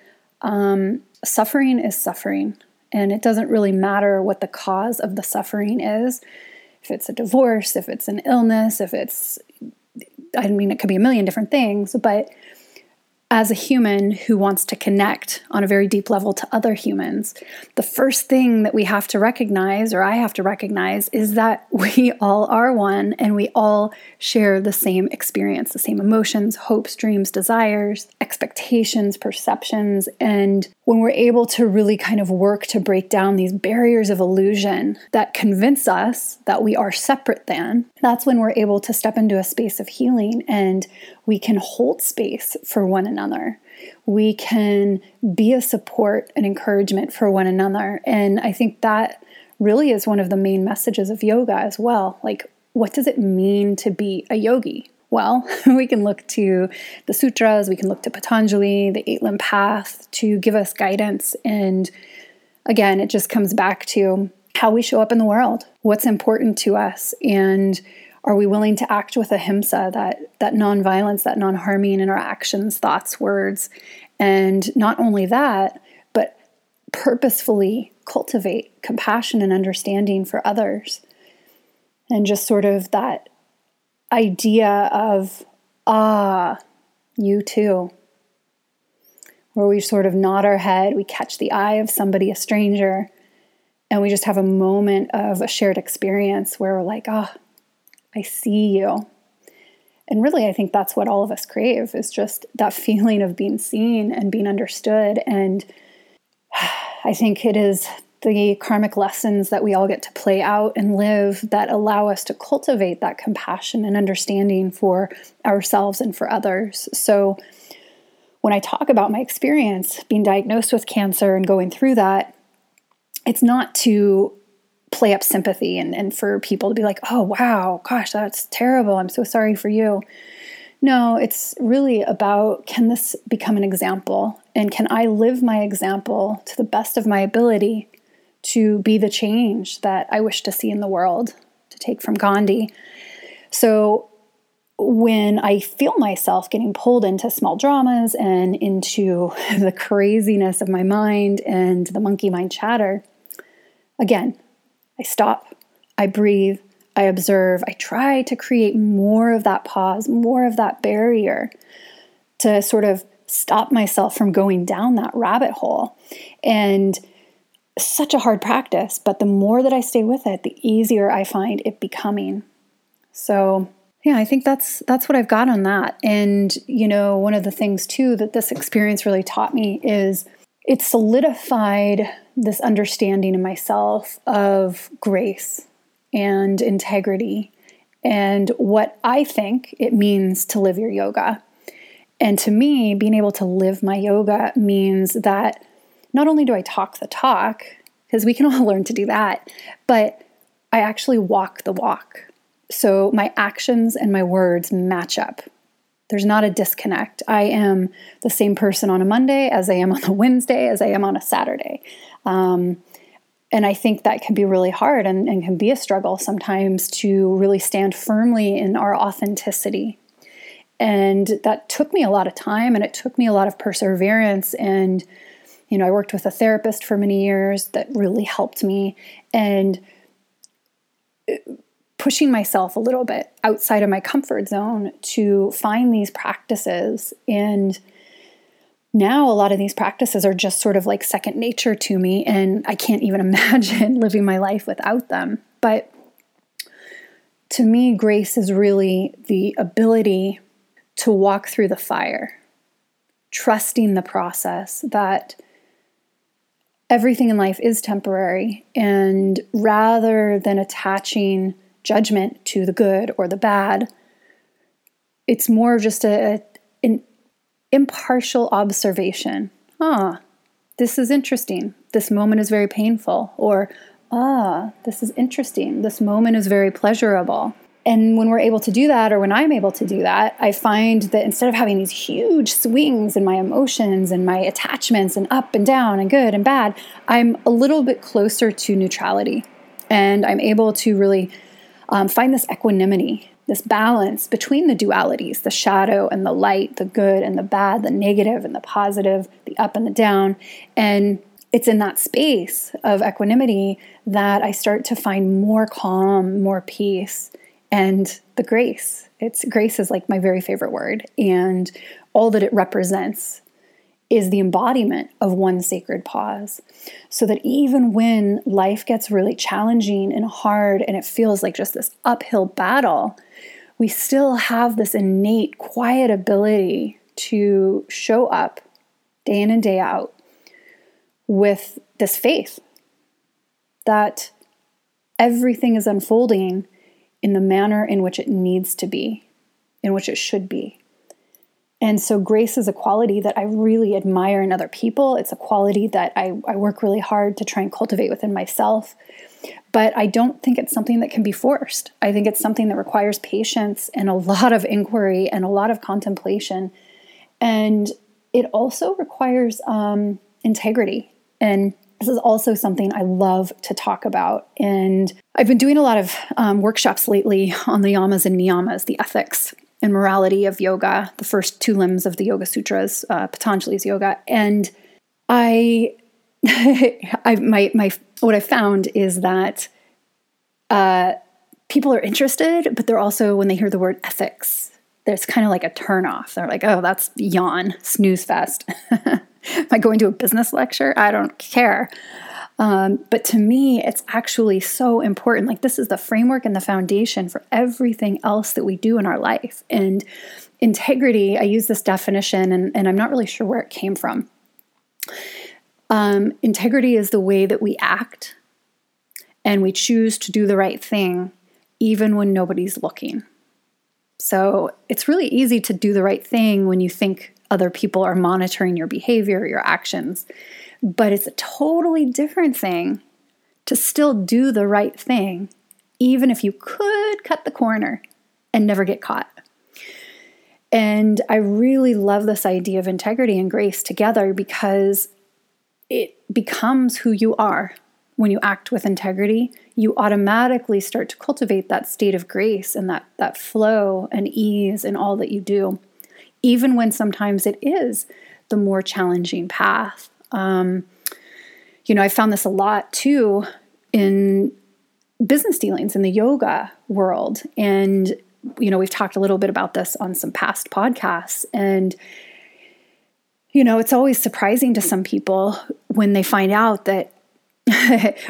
suffering is suffering, and it doesn't really matter what the cause of the suffering is. If it's a divorce, if it's an illness, it could be a million different things, but as a human who wants to connect on a very deep level to other humans, the first thing that we have to recognize, or I have to recognize, is that we all are one and we all share the same experience, the same emotions, hopes, dreams, desires, expectations, perceptions. And when we're able to really kind of work to break down these barriers of illusion that convince us that we are separate than, that's when we're able to step into a space of healing and we can hold space for one another. We can be a support and encouragement for one another. And I think that really is one of the main messages of yoga as well. Like, what does it mean to be a yogi? Well, we can look to the sutras, we can look to Patanjali, the 8-limb path to give us guidance. And again, it just comes back to how we show up in the world, what's important to us, and are we willing to act with ahimsa, that nonviolence, that non-harming in our actions, thoughts, words. And not only that, but purposefully cultivate compassion and understanding for others. And just sort of that idea of, you too, where we sort of nod our head, we catch the eye of somebody, a stranger, and we just have a moment of a shared experience where we're like, I see you. And really, I think that's what all of us crave, is just that feeling of being seen and being understood. And I think it is the karmic lessons that we all get to play out and live that allow us to cultivate that compassion and understanding for ourselves and for others. So when I talk about my experience being diagnosed with cancer and going through that, it's not to play up sympathy and for people to be like, oh, wow, gosh, that's terrible. I'm so sorry for you. No, it's really about, can this become an example? And can I live my example to the best of my ability to be the change that I wish to see in the world, to take from Gandhi? So when I feel myself getting pulled into small dramas and into the craziness of my mind and the monkey mind chatter, again, I stop, I breathe, I observe, I try to create more of that pause, more of that barrier to sort of stop myself from going down that rabbit hole. And such a hard practice, but the more that I stay with it, the easier I find it becoming. So yeah, I think that's what I've got on that. And, you know, one of the things too that this experience really taught me is it solidified this understanding in myself of grace and integrity and what I think it means to live your yoga. And to me, being able to live my yoga means that not only do I talk the talk, because we can all learn to do that, but I actually walk the walk. So my actions and my words match up. There's not a disconnect. I am the same person on a Monday as I am on a Wednesday, as I am on a Saturday. And I think that can be really hard and can be a struggle sometimes to really stand firmly in our authenticity. And that took me a lot of time and it took me a lot of perseverance. And, you know, I worked with a therapist for many years that really helped me. And pushing myself a little bit outside of my comfort zone to find these practices. And now a lot of these practices are just sort of like second nature to me, and I can't even imagine living my life without them. But to me, grace is really the ability to walk through the fire, trusting the process that everything in life is temporary, and rather than attaching judgment to the good or the bad, it's more just an impartial observation. This is interesting. This moment is very painful. Or, this is interesting. This moment is very pleasurable. And when we're able to do that, or when I'm able to do that, I find that instead of having these huge swings in my emotions and my attachments and up and down and good and bad, I'm a little bit closer to neutrality. And I'm able to really find this equanimity, this balance between the dualities, the shadow and the light, the good and the bad, the negative and the positive, the up and the down. And it's in that space of equanimity that I start to find more calm, more peace, and the grace. Grace is like my very favorite word. And all that it represents is the embodiment of one sacred pause. So that even when life gets really challenging and hard and it feels like just this uphill battle, we still have this innate quiet ability to show up day in and day out with this faith that everything is unfolding in the manner in which it needs to be, in which it should be. And so grace is a quality that I really admire in other people. It's a quality that I work really hard to try and cultivate within myself. But I don't think it's something that can be forced. I think it's something that requires patience and a lot of inquiry and a lot of contemplation. And it also requires integrity. And this is also something I love to talk about. And I've been doing a lot of workshops lately on the yamas and niyamas, the ethics and morality of yoga, the first two limbs of the Yoga Sutras, Patanjali's yoga. And what I found is that people are interested, but they're also, when they hear the word ethics, there's kind of like a turnoff. They're like, oh, that's yawn, snooze fest. Am I going to a business lecture? I don't care. But to me, it's actually so important. Like, this is the framework and the foundation for everything else that we do in our life. And integrity, I use this definition, and I'm not really sure where it came from. Integrity is the way that we act, and we choose to do the right thing even when nobody's looking. So it's really easy to do the right thing when you think other people are monitoring your behavior, your actions, but it's a totally different thing to still do the right thing, even if you could cut the corner and never get caught. And I really love this idea of integrity and grace together, because it becomes who you are. When you act with integrity, you automatically start to cultivate that state of grace and that flow and ease in all that you do, even when sometimes it is the more challenging path. I found this a lot too in business dealings in the yoga world. And, we've talked a little bit about this on some past podcasts, and it's always surprising to some people when they find out that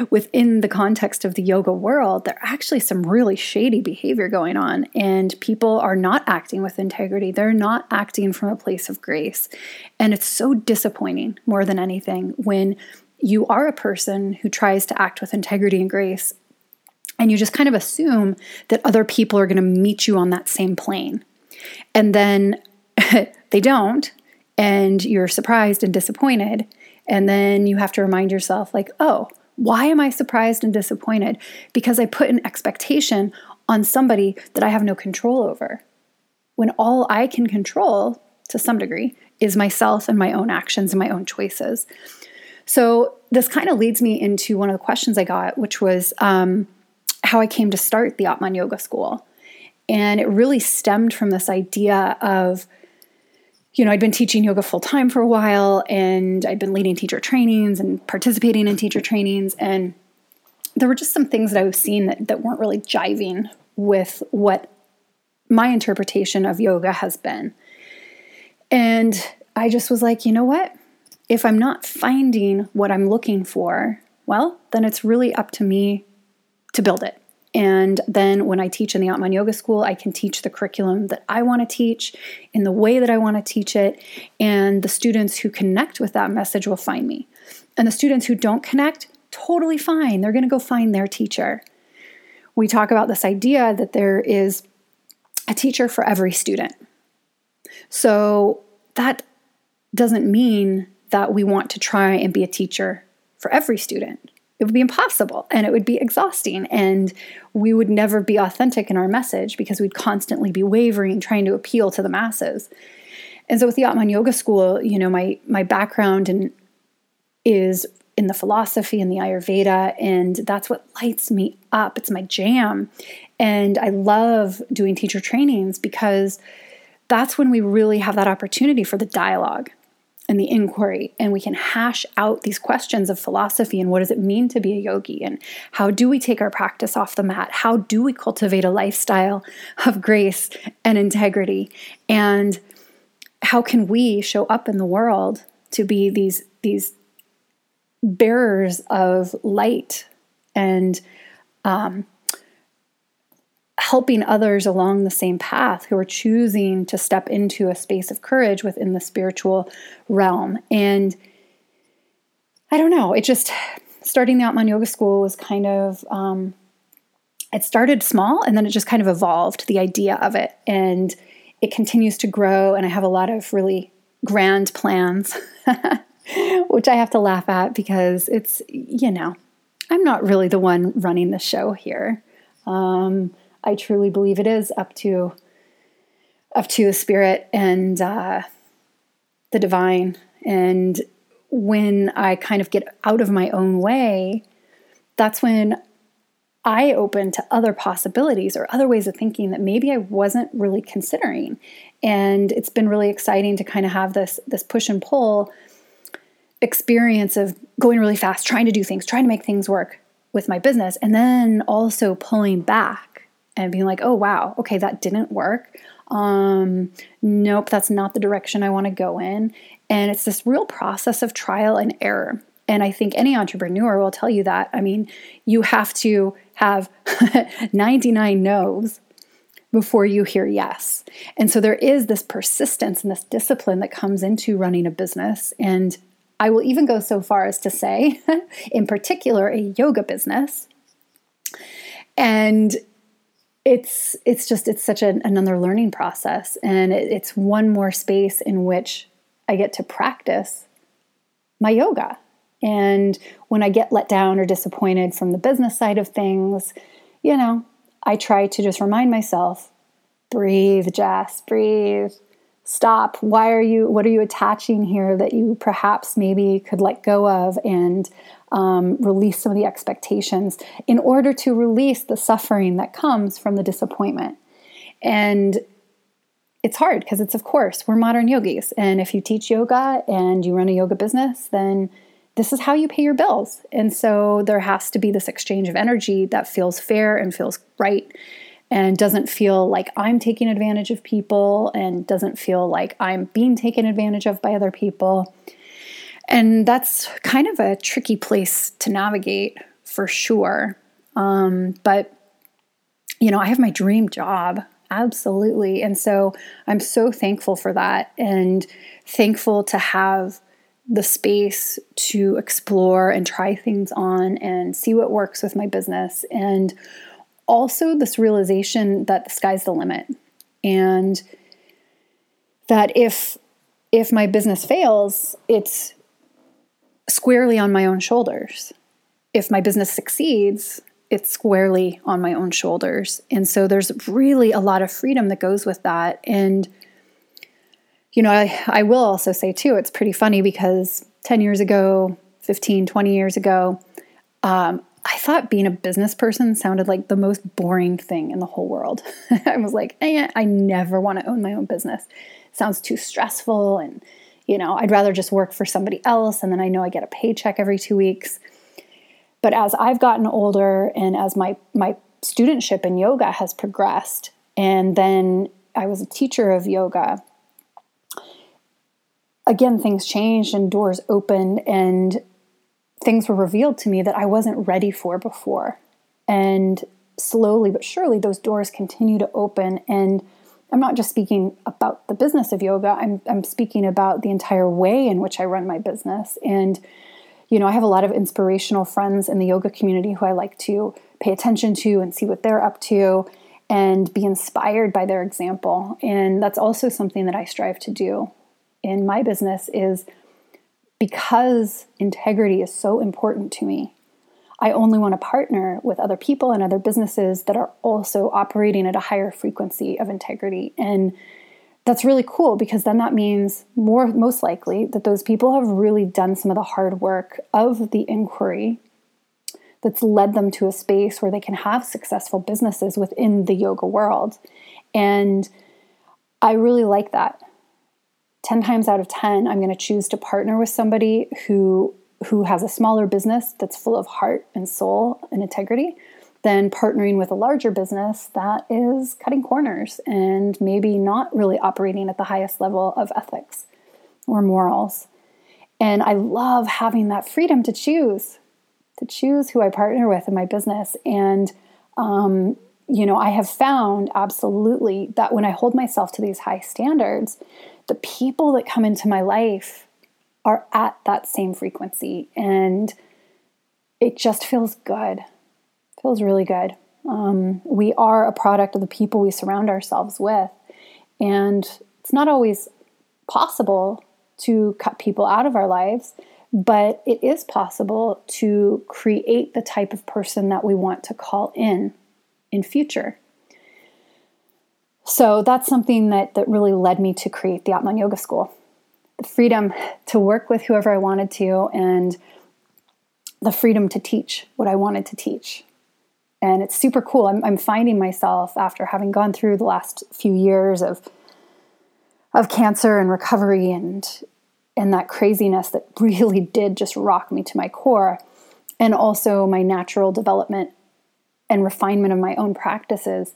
within the context of the yoga world, there are actually some really shady behavior going on, and people are not acting with integrity. They're not acting from a place of grace. And it's so disappointing, more than anything, when you are a person who tries to act with integrity and grace, and you just kind of assume that other people are going to meet you on that same plane. And then they don't. And you're surprised and disappointed. And then you have to remind yourself, like, oh, why am I surprised and disappointed? Because I put an expectation on somebody that I have no control over, when all I can control, to some degree, is myself and my own actions and my own choices. So this kind of leads me into one of the questions I got, which was how I came to start the Atman Yoga School. And it really stemmed from this idea of, I'd been teaching yoga full-time for a while, and I'd been leading teacher trainings and participating in teacher trainings, and there were just some things that I was seeing that weren't really jiving with what my interpretation of yoga has been. And I just was like, you know what? If I'm not finding what I'm looking for, well, then it's really up to me to build it. And then when I teach in the Atman Yoga School, I can teach the curriculum that I want to teach in the way that I want to teach it. And the students who connect with that message will find me. And the students who don't connect, totally fine. They're going to go find their teacher. We talk about this idea that there is a teacher for every student. So that doesn't mean that we want to try and be a teacher for every student. It would be impossible, and it would be exhausting, and we would never be authentic in our message because we'd constantly be wavering, trying to appeal to the masses. And so with the Atman Yoga School, my background is in the philosophy and the Ayurveda, and that's what lights me up. It's my jam. And I love doing teacher trainings because that's when we really have that opportunity for the dialogue and the inquiry, and we can hash out these questions of philosophy and what does it mean to be a yogi, and how do we take our practice off the mat? How do we cultivate a lifestyle of grace and integrity? And how can we show up in the world to be these bearers of light and helping others along the same path who are choosing to step into a space of courage within the spiritual realm. And I don't know, it just, starting the Atman Yoga School was kind of, it started small, and then it just kind of evolved, the idea of it. And it continues to grow, and I have a lot of really grand plans, which I have to laugh at because it's, I'm not really the one running the show here. I truly believe it is up to the spirit and the divine. And when I kind of get out of my own way, that's when I open to other possibilities or other ways of thinking that maybe I wasn't really considering. And it's been really exciting to kind of have this push and pull experience of going really fast, trying to do things, trying to make things work with my business, and then also pulling back and being like, oh, wow, okay, that didn't work. Nope, that's not the direction I want to go in. And it's this real process of trial and error. And I think any entrepreneur will tell you that. I mean, you have to have 99 no's before you hear yes. And so there is this persistence and this discipline that comes into running a business. And I will even go so far as to say, in particular, a yoga business. And it's such another learning process. And it's one more space in which I get to practice my yoga. And when I get let down or disappointed from the business side of things, you know, I try to just remind myself, breathe, Jess, breathe. Stop. What are you attaching here that you perhaps maybe could let go of and release some of the expectations in order to release the suffering that comes from the disappointment? And it's hard because it's, of course, we're modern yogis. And if you teach yoga and you run a yoga business, then this is how you pay your bills. And so there has to be this exchange of energy that feels fair and feels right, and doesn't feel like I'm taking advantage of people, and doesn't feel like I'm being taken advantage of by other people. And that's kind of a tricky place to navigate, for sure. But, you know, I have my dream job, absolutely. And so I'm so thankful for that, and thankful to have the space to explore and try things on and see what works with my business. And also this realization that the sky's the limit, and that if my business fails, it's squarely on my own shoulders. If my business succeeds, it's squarely on my own shoulders. And so there's really a lot of freedom that goes with that. And, you know, I will also say too, it's pretty funny because 10 years ago, 15, 20 years ago, I thought being a business person sounded like the most boring thing in the whole world. I was like, I never want to own my own business. It sounds too stressful. And, you know, I'd rather just work for somebody else. And then I know I get a paycheck every 2 weeks. But as I've gotten older, and as my studentship in yoga has progressed, and then I was a teacher of yoga, again, things changed and doors opened, and things were revealed to me that I wasn't ready for before. And slowly but surely, those doors continue to open. And I'm not just speaking about the business of yoga. I'm speaking about the entire way in which I run my business. And, you know, I have a lot of inspirational friends in the yoga community who I like to pay attention to and see what they're up to and be inspired by their example. And that's also something that I strive to do in my business, is because integrity is so important to me, I only want to partner with other people and other businesses that are also operating at a higher frequency of integrity. And that's really cool, because then that means most likely that those people have really done some of the hard work of the inquiry that's led them to a space where they can have successful businesses within the yoga world. And I really like that. 10 times out of 10, I'm going to choose to partner with somebody who has a smaller business that's full of heart and soul and integrity, than partnering with a larger business that is cutting corners and maybe not really operating at the highest level of ethics or morals. And I love having that freedom to choose who I partner with in my business. And, you know, I have found absolutely that when I hold myself to these high standards, the people that come into my life are at that same frequency, and it just feels good. It feels really good. We are a product of the people we surround ourselves with, and it's not always possible to cut people out of our lives, but it is possible to create the type of person that we want to call in future. So that's something that really led me to create the Atman Yoga School. The freedom to work with whoever I wanted to, and the freedom to teach what I wanted to teach. And it's super cool. I'm finding myself, after having gone through the last few years of cancer and recovery and that craziness that really did just rock me to my core, and also my natural development and refinement of my own practices,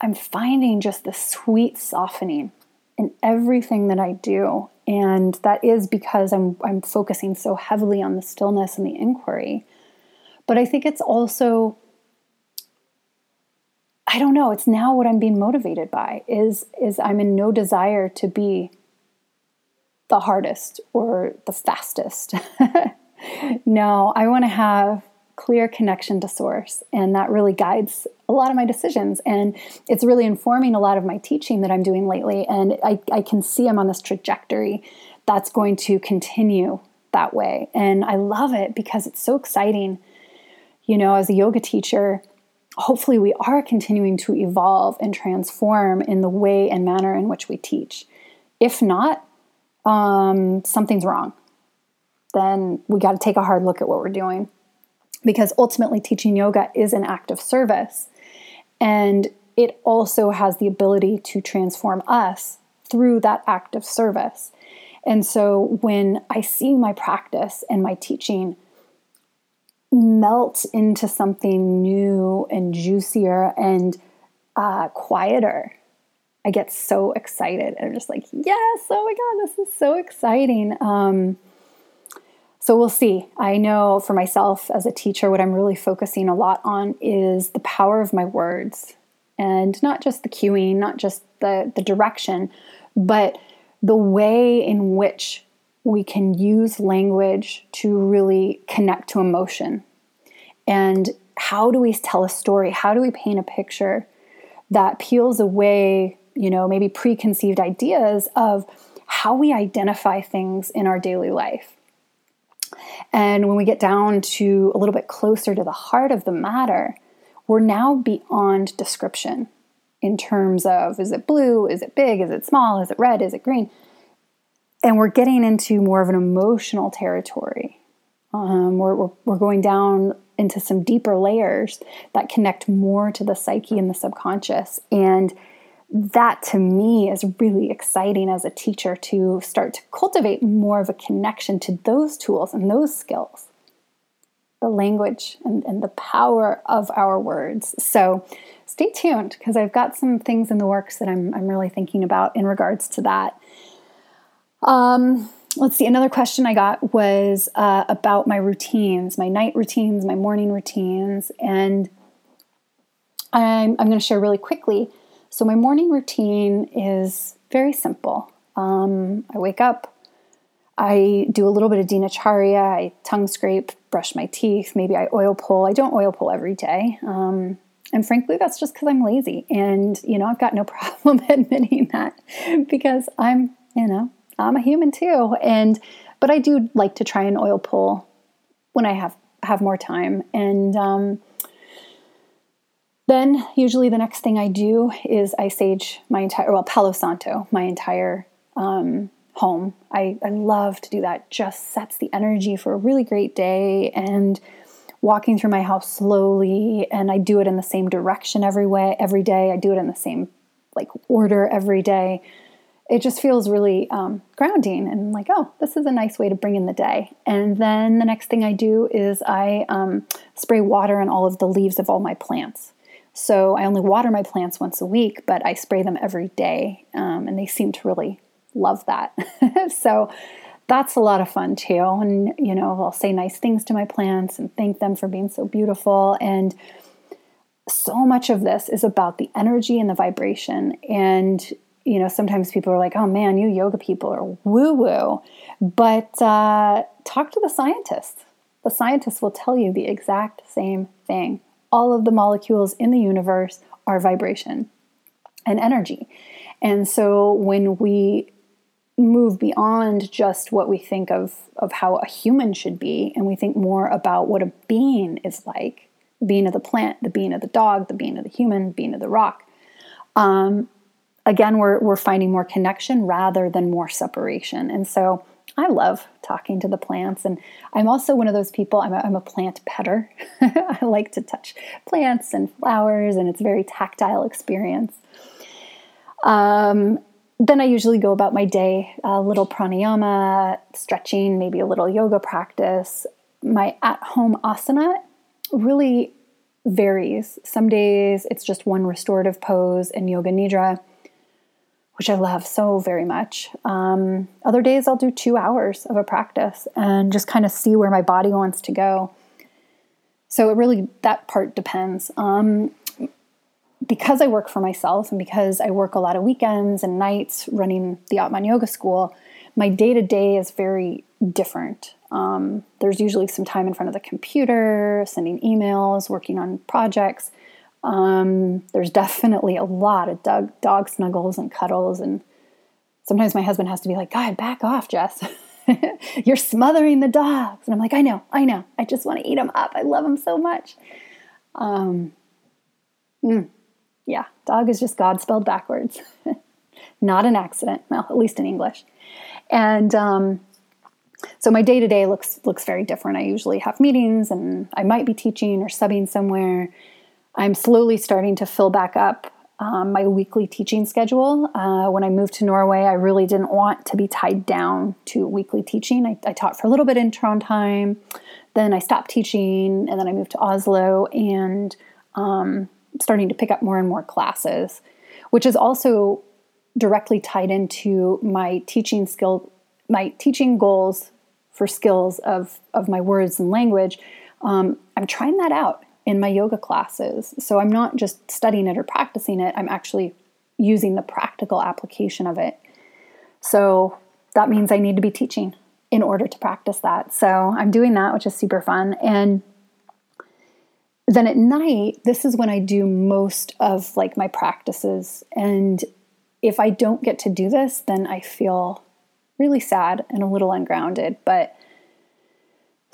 I'm finding just the sweet softening in everything that I do. And that is because I'm focusing so heavily on the stillness and the inquiry. But I think it's also, I don't know, it's now what I'm being motivated by, is I'm in no desire to be the hardest or the fastest. No, I want to have clear connection to source. And that really guides a lot of my decisions. And it's really informing a lot of my teaching that I'm doing lately. And I can see I'm on this trajectory that's going to continue that way. And I love it because it's so exciting. You know, as a yoga teacher, hopefully we are continuing to evolve and transform in the way and manner in which we teach. If not, something's wrong. Then we got to take a hard look at what we're doing, because ultimately teaching yoga is an act of service, and it also has the ability to transform us through that act of service. And so when I see my practice and my teaching melt into something new and juicier and quieter, I get so excited. And I'm just like, yes, oh my God, this is so exciting. So we'll see. I know for myself as a teacher, what I'm really focusing a lot on is the power of my words, and not just the cueing, not just the direction, but the way in which we can use language to really connect to emotion. And how do we tell a story? How do we paint a picture that peels away, you know, maybe preconceived ideas of how we identify things in our daily life? And when we get down to a little bit closer to the heart of the matter, we're now beyond description in terms of, is it blue? Is it big? Is it small? Is it red? Is it green? And we're getting into more of an emotional territory. We're going down into some deeper layers that connect more to the psyche and the subconscious. And that to me is really exciting as a teacher, to start to cultivate more of a connection to those tools and those skills, the language and the power of our words. So stay tuned, because I've got some things in the works that I'm really thinking about in regards to that. Let's see. Another question I got was about my routines, my night routines, my morning routines, and I'm going to share really quickly. So my morning routine is very simple. I wake up, I do a little bit of dinacharya, I tongue scrape, brush my teeth, maybe I oil pull. I don't oil pull every day. And frankly, that's just because I'm lazy. And, you know, I've got no problem admitting that, because I'm a human too. But I do like to try and oil pull when I have more time. And, then usually the next thing I do is I sage my entire, Palo Santo, my entire home. I love to do that. Just sets the energy for a really great day, and walking through my house slowly. And I do it in the same direction every day. I do it in the same order every day. It just feels really grounding, and this is a nice way to bring in the day. And then the next thing I do is I spray water on all of the leaves of all my plants. So I only water my plants once a week, but I spray them every day, and they seem to really love that. So that's a lot of fun too. And, you know, I'll say nice things to my plants and thank them for being so beautiful. And so much of this is about the energy and the vibration. And, you know, sometimes people are like, oh man, you yoga people are woo-woo. But talk to the scientists. The scientists will tell you the exact same thing. All of the molecules in the universe are vibration and energy. And so when we move beyond just what we think of how a human should be, and we think more about what a being is like, the being of the plant, the being of the dog, the being of the human, the being of the rock, again, we're finding more connection rather than more separation. And so I love talking to the plants, and I'm also one of those people, I'm a plant petter. I like to touch plants and flowers, and it's a very tactile experience. Then I usually go about my day, a little pranayama, stretching, maybe a little yoga practice. My at-home asana really varies. Some days it's just one restorative pose and yoga nidra, which I love so very much. Other days I'll do 2 hours of a practice and just kind of see where my body wants to go. So it really, that part depends. Because I work for myself, and because I work a lot of weekends and nights running the Atman Yoga School, my day-to-day is very different. There's usually some time in front of the computer, sending emails, working on projects. There's definitely a lot of dog snuggles and cuddles, and sometimes my husband has to be like, God, back off, Jess. You're smothering the dogs. And I'm like, I know. I just want to eat them up. I love them so much. Yeah, dog is just God spelled backwards. Not an accident. Well, at least in English. And so my day-to-day looks very different. I usually have meetings, and I might be teaching or subbing somewhere. I'm slowly starting to fill back up my weekly teaching schedule. When I moved to Norway, I really didn't want to be tied down to weekly teaching. I taught for a little bit in Trondheim, then I stopped teaching, and then I moved to Oslo, and starting to pick up more and more classes, which is also directly tied into my teaching skill, my teaching goals for skills of my words and language. I'm trying that out in my yoga classes. So I'm not just studying it or practicing it. I'm actually using the practical application of it. So that means I need to be teaching in order to practice that. So I'm doing that, which is super fun. And then at night, this is when I do most of like my practices. And if I don't get to do this, then I feel really sad and a little ungrounded. But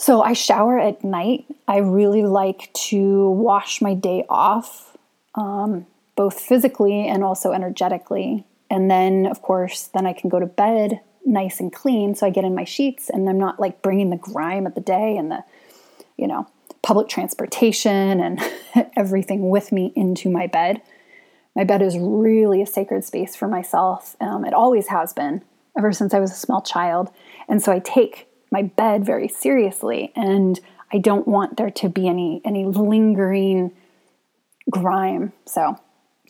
so I shower at night. I really like to wash my day off, both physically and also energetically. And then, of course, then I can go to bed nice and clean. So I get in my sheets, and I'm not like bringing the grime of the day and the, you know, public transportation and everything with me into my bed. My bed is really a sacred space for myself. It always has been, ever since I was a small child. And so I take my bed very seriously, and I don't want there to be any lingering grime. So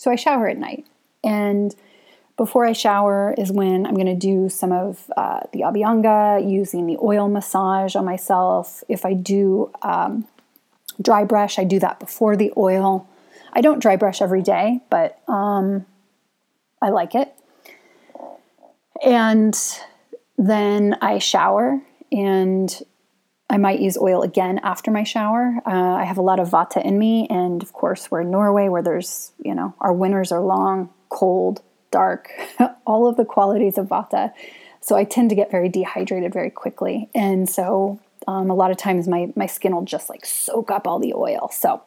I shower at night. And before I shower is when I'm going to do some of the Abhyanga, using the oil massage on myself. If I do dry brush, I do that before the oil. I don't dry brush every day, but I like it. And then I shower, and I might use oil again after my shower. I have a lot of vata in me, and of course we're in Norway, where there's, you know, our winters are long, cold, dark, all of the qualities of vata. So I tend to get very dehydrated very quickly. And so a lot of times my skin will just like soak up all the oil. So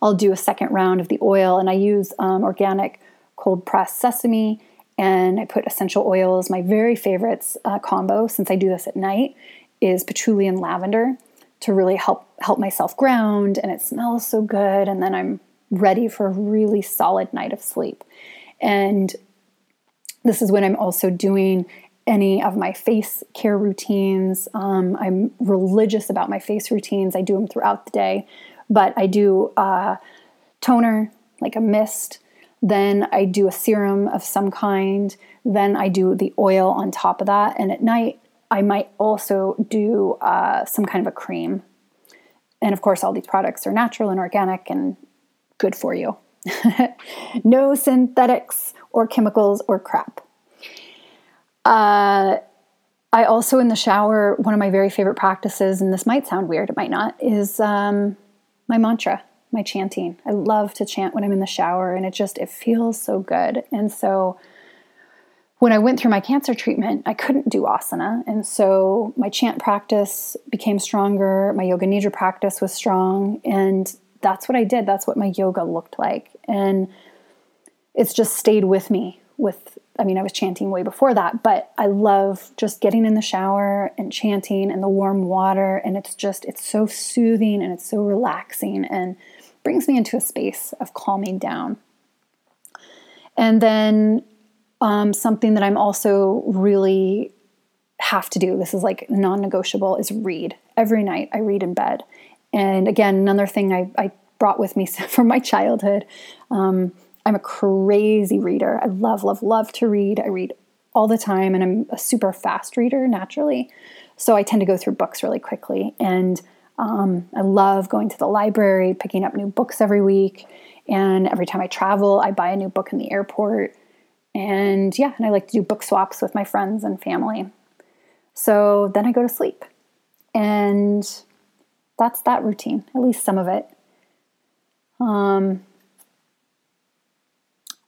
I'll do a second round of the oil, and I use organic cold pressed sesame, and I put essential oils. My very favorites combo, since I do this at night, is patchouli and lavender to really help myself ground, and it smells so good, and then I'm ready for a really solid night of sleep. And this is when I'm also doing any of my face care routines. I'm religious about my face routines. I do them throughout the day, but I do toner, like a mist. Then I do a serum of some kind. Then I do the oil on top of that. And at night, I might also do some kind of a cream. And of course, all these products are natural and organic and good for you. No synthetics or chemicals or crap. I also, in the shower, one of my very favorite practices, and this might sound weird, it might not, is my mantra, my chanting. I love to chant when I'm in the shower, and it feels so good. And so when I went through my cancer treatment, I couldn't do asana. And so my chant practice became stronger. My yoga nidra practice was strong. And that's what I did. That's what my yoga looked like. And it's just stayed with me I was chanting way before that, but I love just getting in the shower and chanting and the warm water. And it's so soothing, and it's so relaxing, and brings me into a space of calming down. And then something that I'm also really have to do, this is like non-negotiable, is read. Every night I read in bed. And again, another thing I brought with me from my childhood. I'm a crazy reader. I love, love, love to read. I read all the time, and I'm a super fast reader naturally. So I tend to go through books really quickly. And I love going to the library, picking up new books every week. And every time I travel, I buy a new book in the airport. And I like to do book swaps with my friends and family. So then I go to sleep. And that's that routine, at least some of it.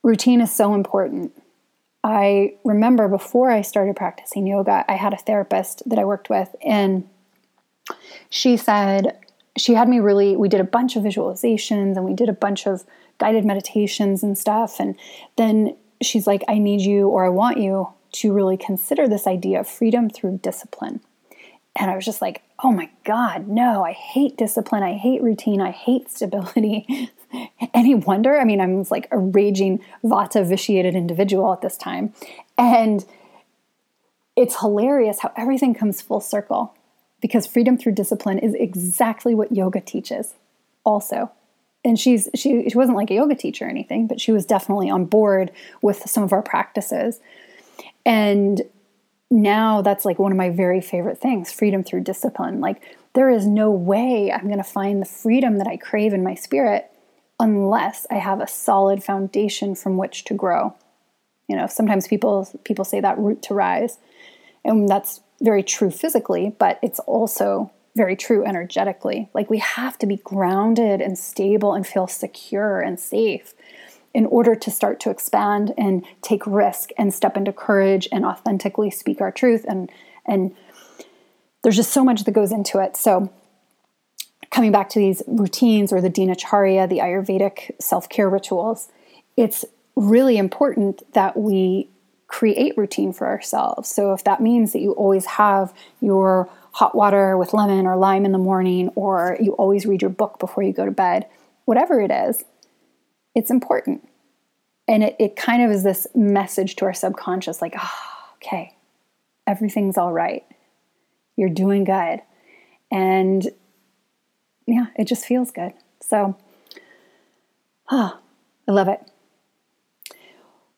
Routine is so important. I remember before I started practicing yoga, I had a therapist that I worked with, and she said, she had me really, we did a bunch of visualizations and we did a bunch of guided meditations and stuff. And then she's like, I need you, or I want you to really consider this idea of freedom through discipline. And I was just like, oh my God, no, I hate discipline. I hate routine. I hate stability. Any wonder? I mean, I'm like a raging vata vitiated individual at this time. And it's hilarious how everything comes full circle, because freedom through discipline is exactly what yoga teaches also. And she wasn't like a yoga teacher or anything, but she was definitely on board with some of our practices. And now that's like one of my very favorite things, freedom through discipline. Like, there is no way I'm going to find the freedom that I crave in my spirit unless I have a solid foundation from which to grow. You know, sometimes people say that root to rise, and that's very true physically, but it's also very true energetically. Like, we have to be grounded and stable and feel secure and safe in order to start to expand and take risk and step into courage and authentically speak our truth. And there's just so much that goes into it. So coming back to these routines, or the dinacharya, the Ayurvedic self-care rituals, it's really important that we create routine for ourselves. So if that means that you always have your hot water with lemon or lime in the morning, or you always read your book before you go to bed, whatever it is, it's important. And it kind of is this message to our subconscious, like, oh, okay, everything's all right. You're doing good. And yeah, it just feels good. So, I love it.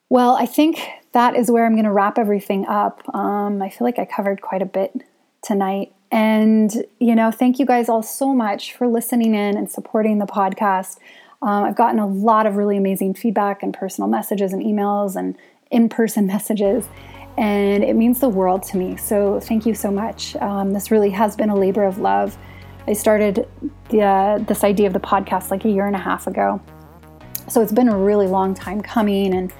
Well, I think that is where I'm going to wrap everything up. I feel like I covered quite a bit tonight. And, you know, thank you guys all so much for listening in and supporting the podcast. I've gotten a lot of really amazing feedback and personal messages and emails and in-person messages, and it means the world to me. So thank you so much. This really has been a labor of love. I started this idea of the podcast like 1.5 years ago. So it's been a really long time coming, and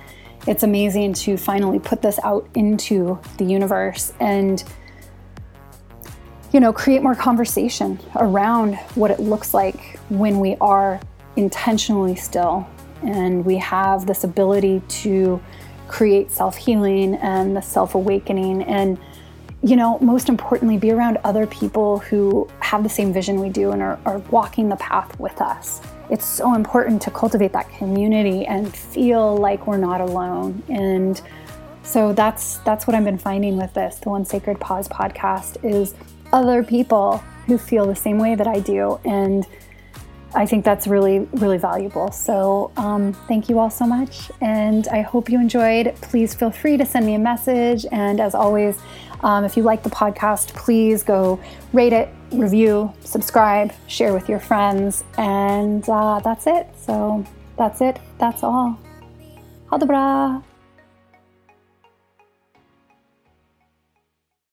it's amazing to finally put this out into the universe and, you know, create more conversation around what it looks like when we are intentionally still and we have this ability to create self-healing and the self-awakening, and, you know, most importantly, be around other people who have the same vision we do and are walking the path with us. It's so important to cultivate that community and feel like we're not alone. And so that's what I've been finding with this, the One Sacred Pause podcast, is other people who feel the same way that I do. And I think that's really, really valuable. So thank you all so much. And I hope you enjoyed. Please feel free to send me a message. And as always, if you like the podcast, please go rate it, review, subscribe, share with your friends. And that's it. So that's it. That's all. Hadabra.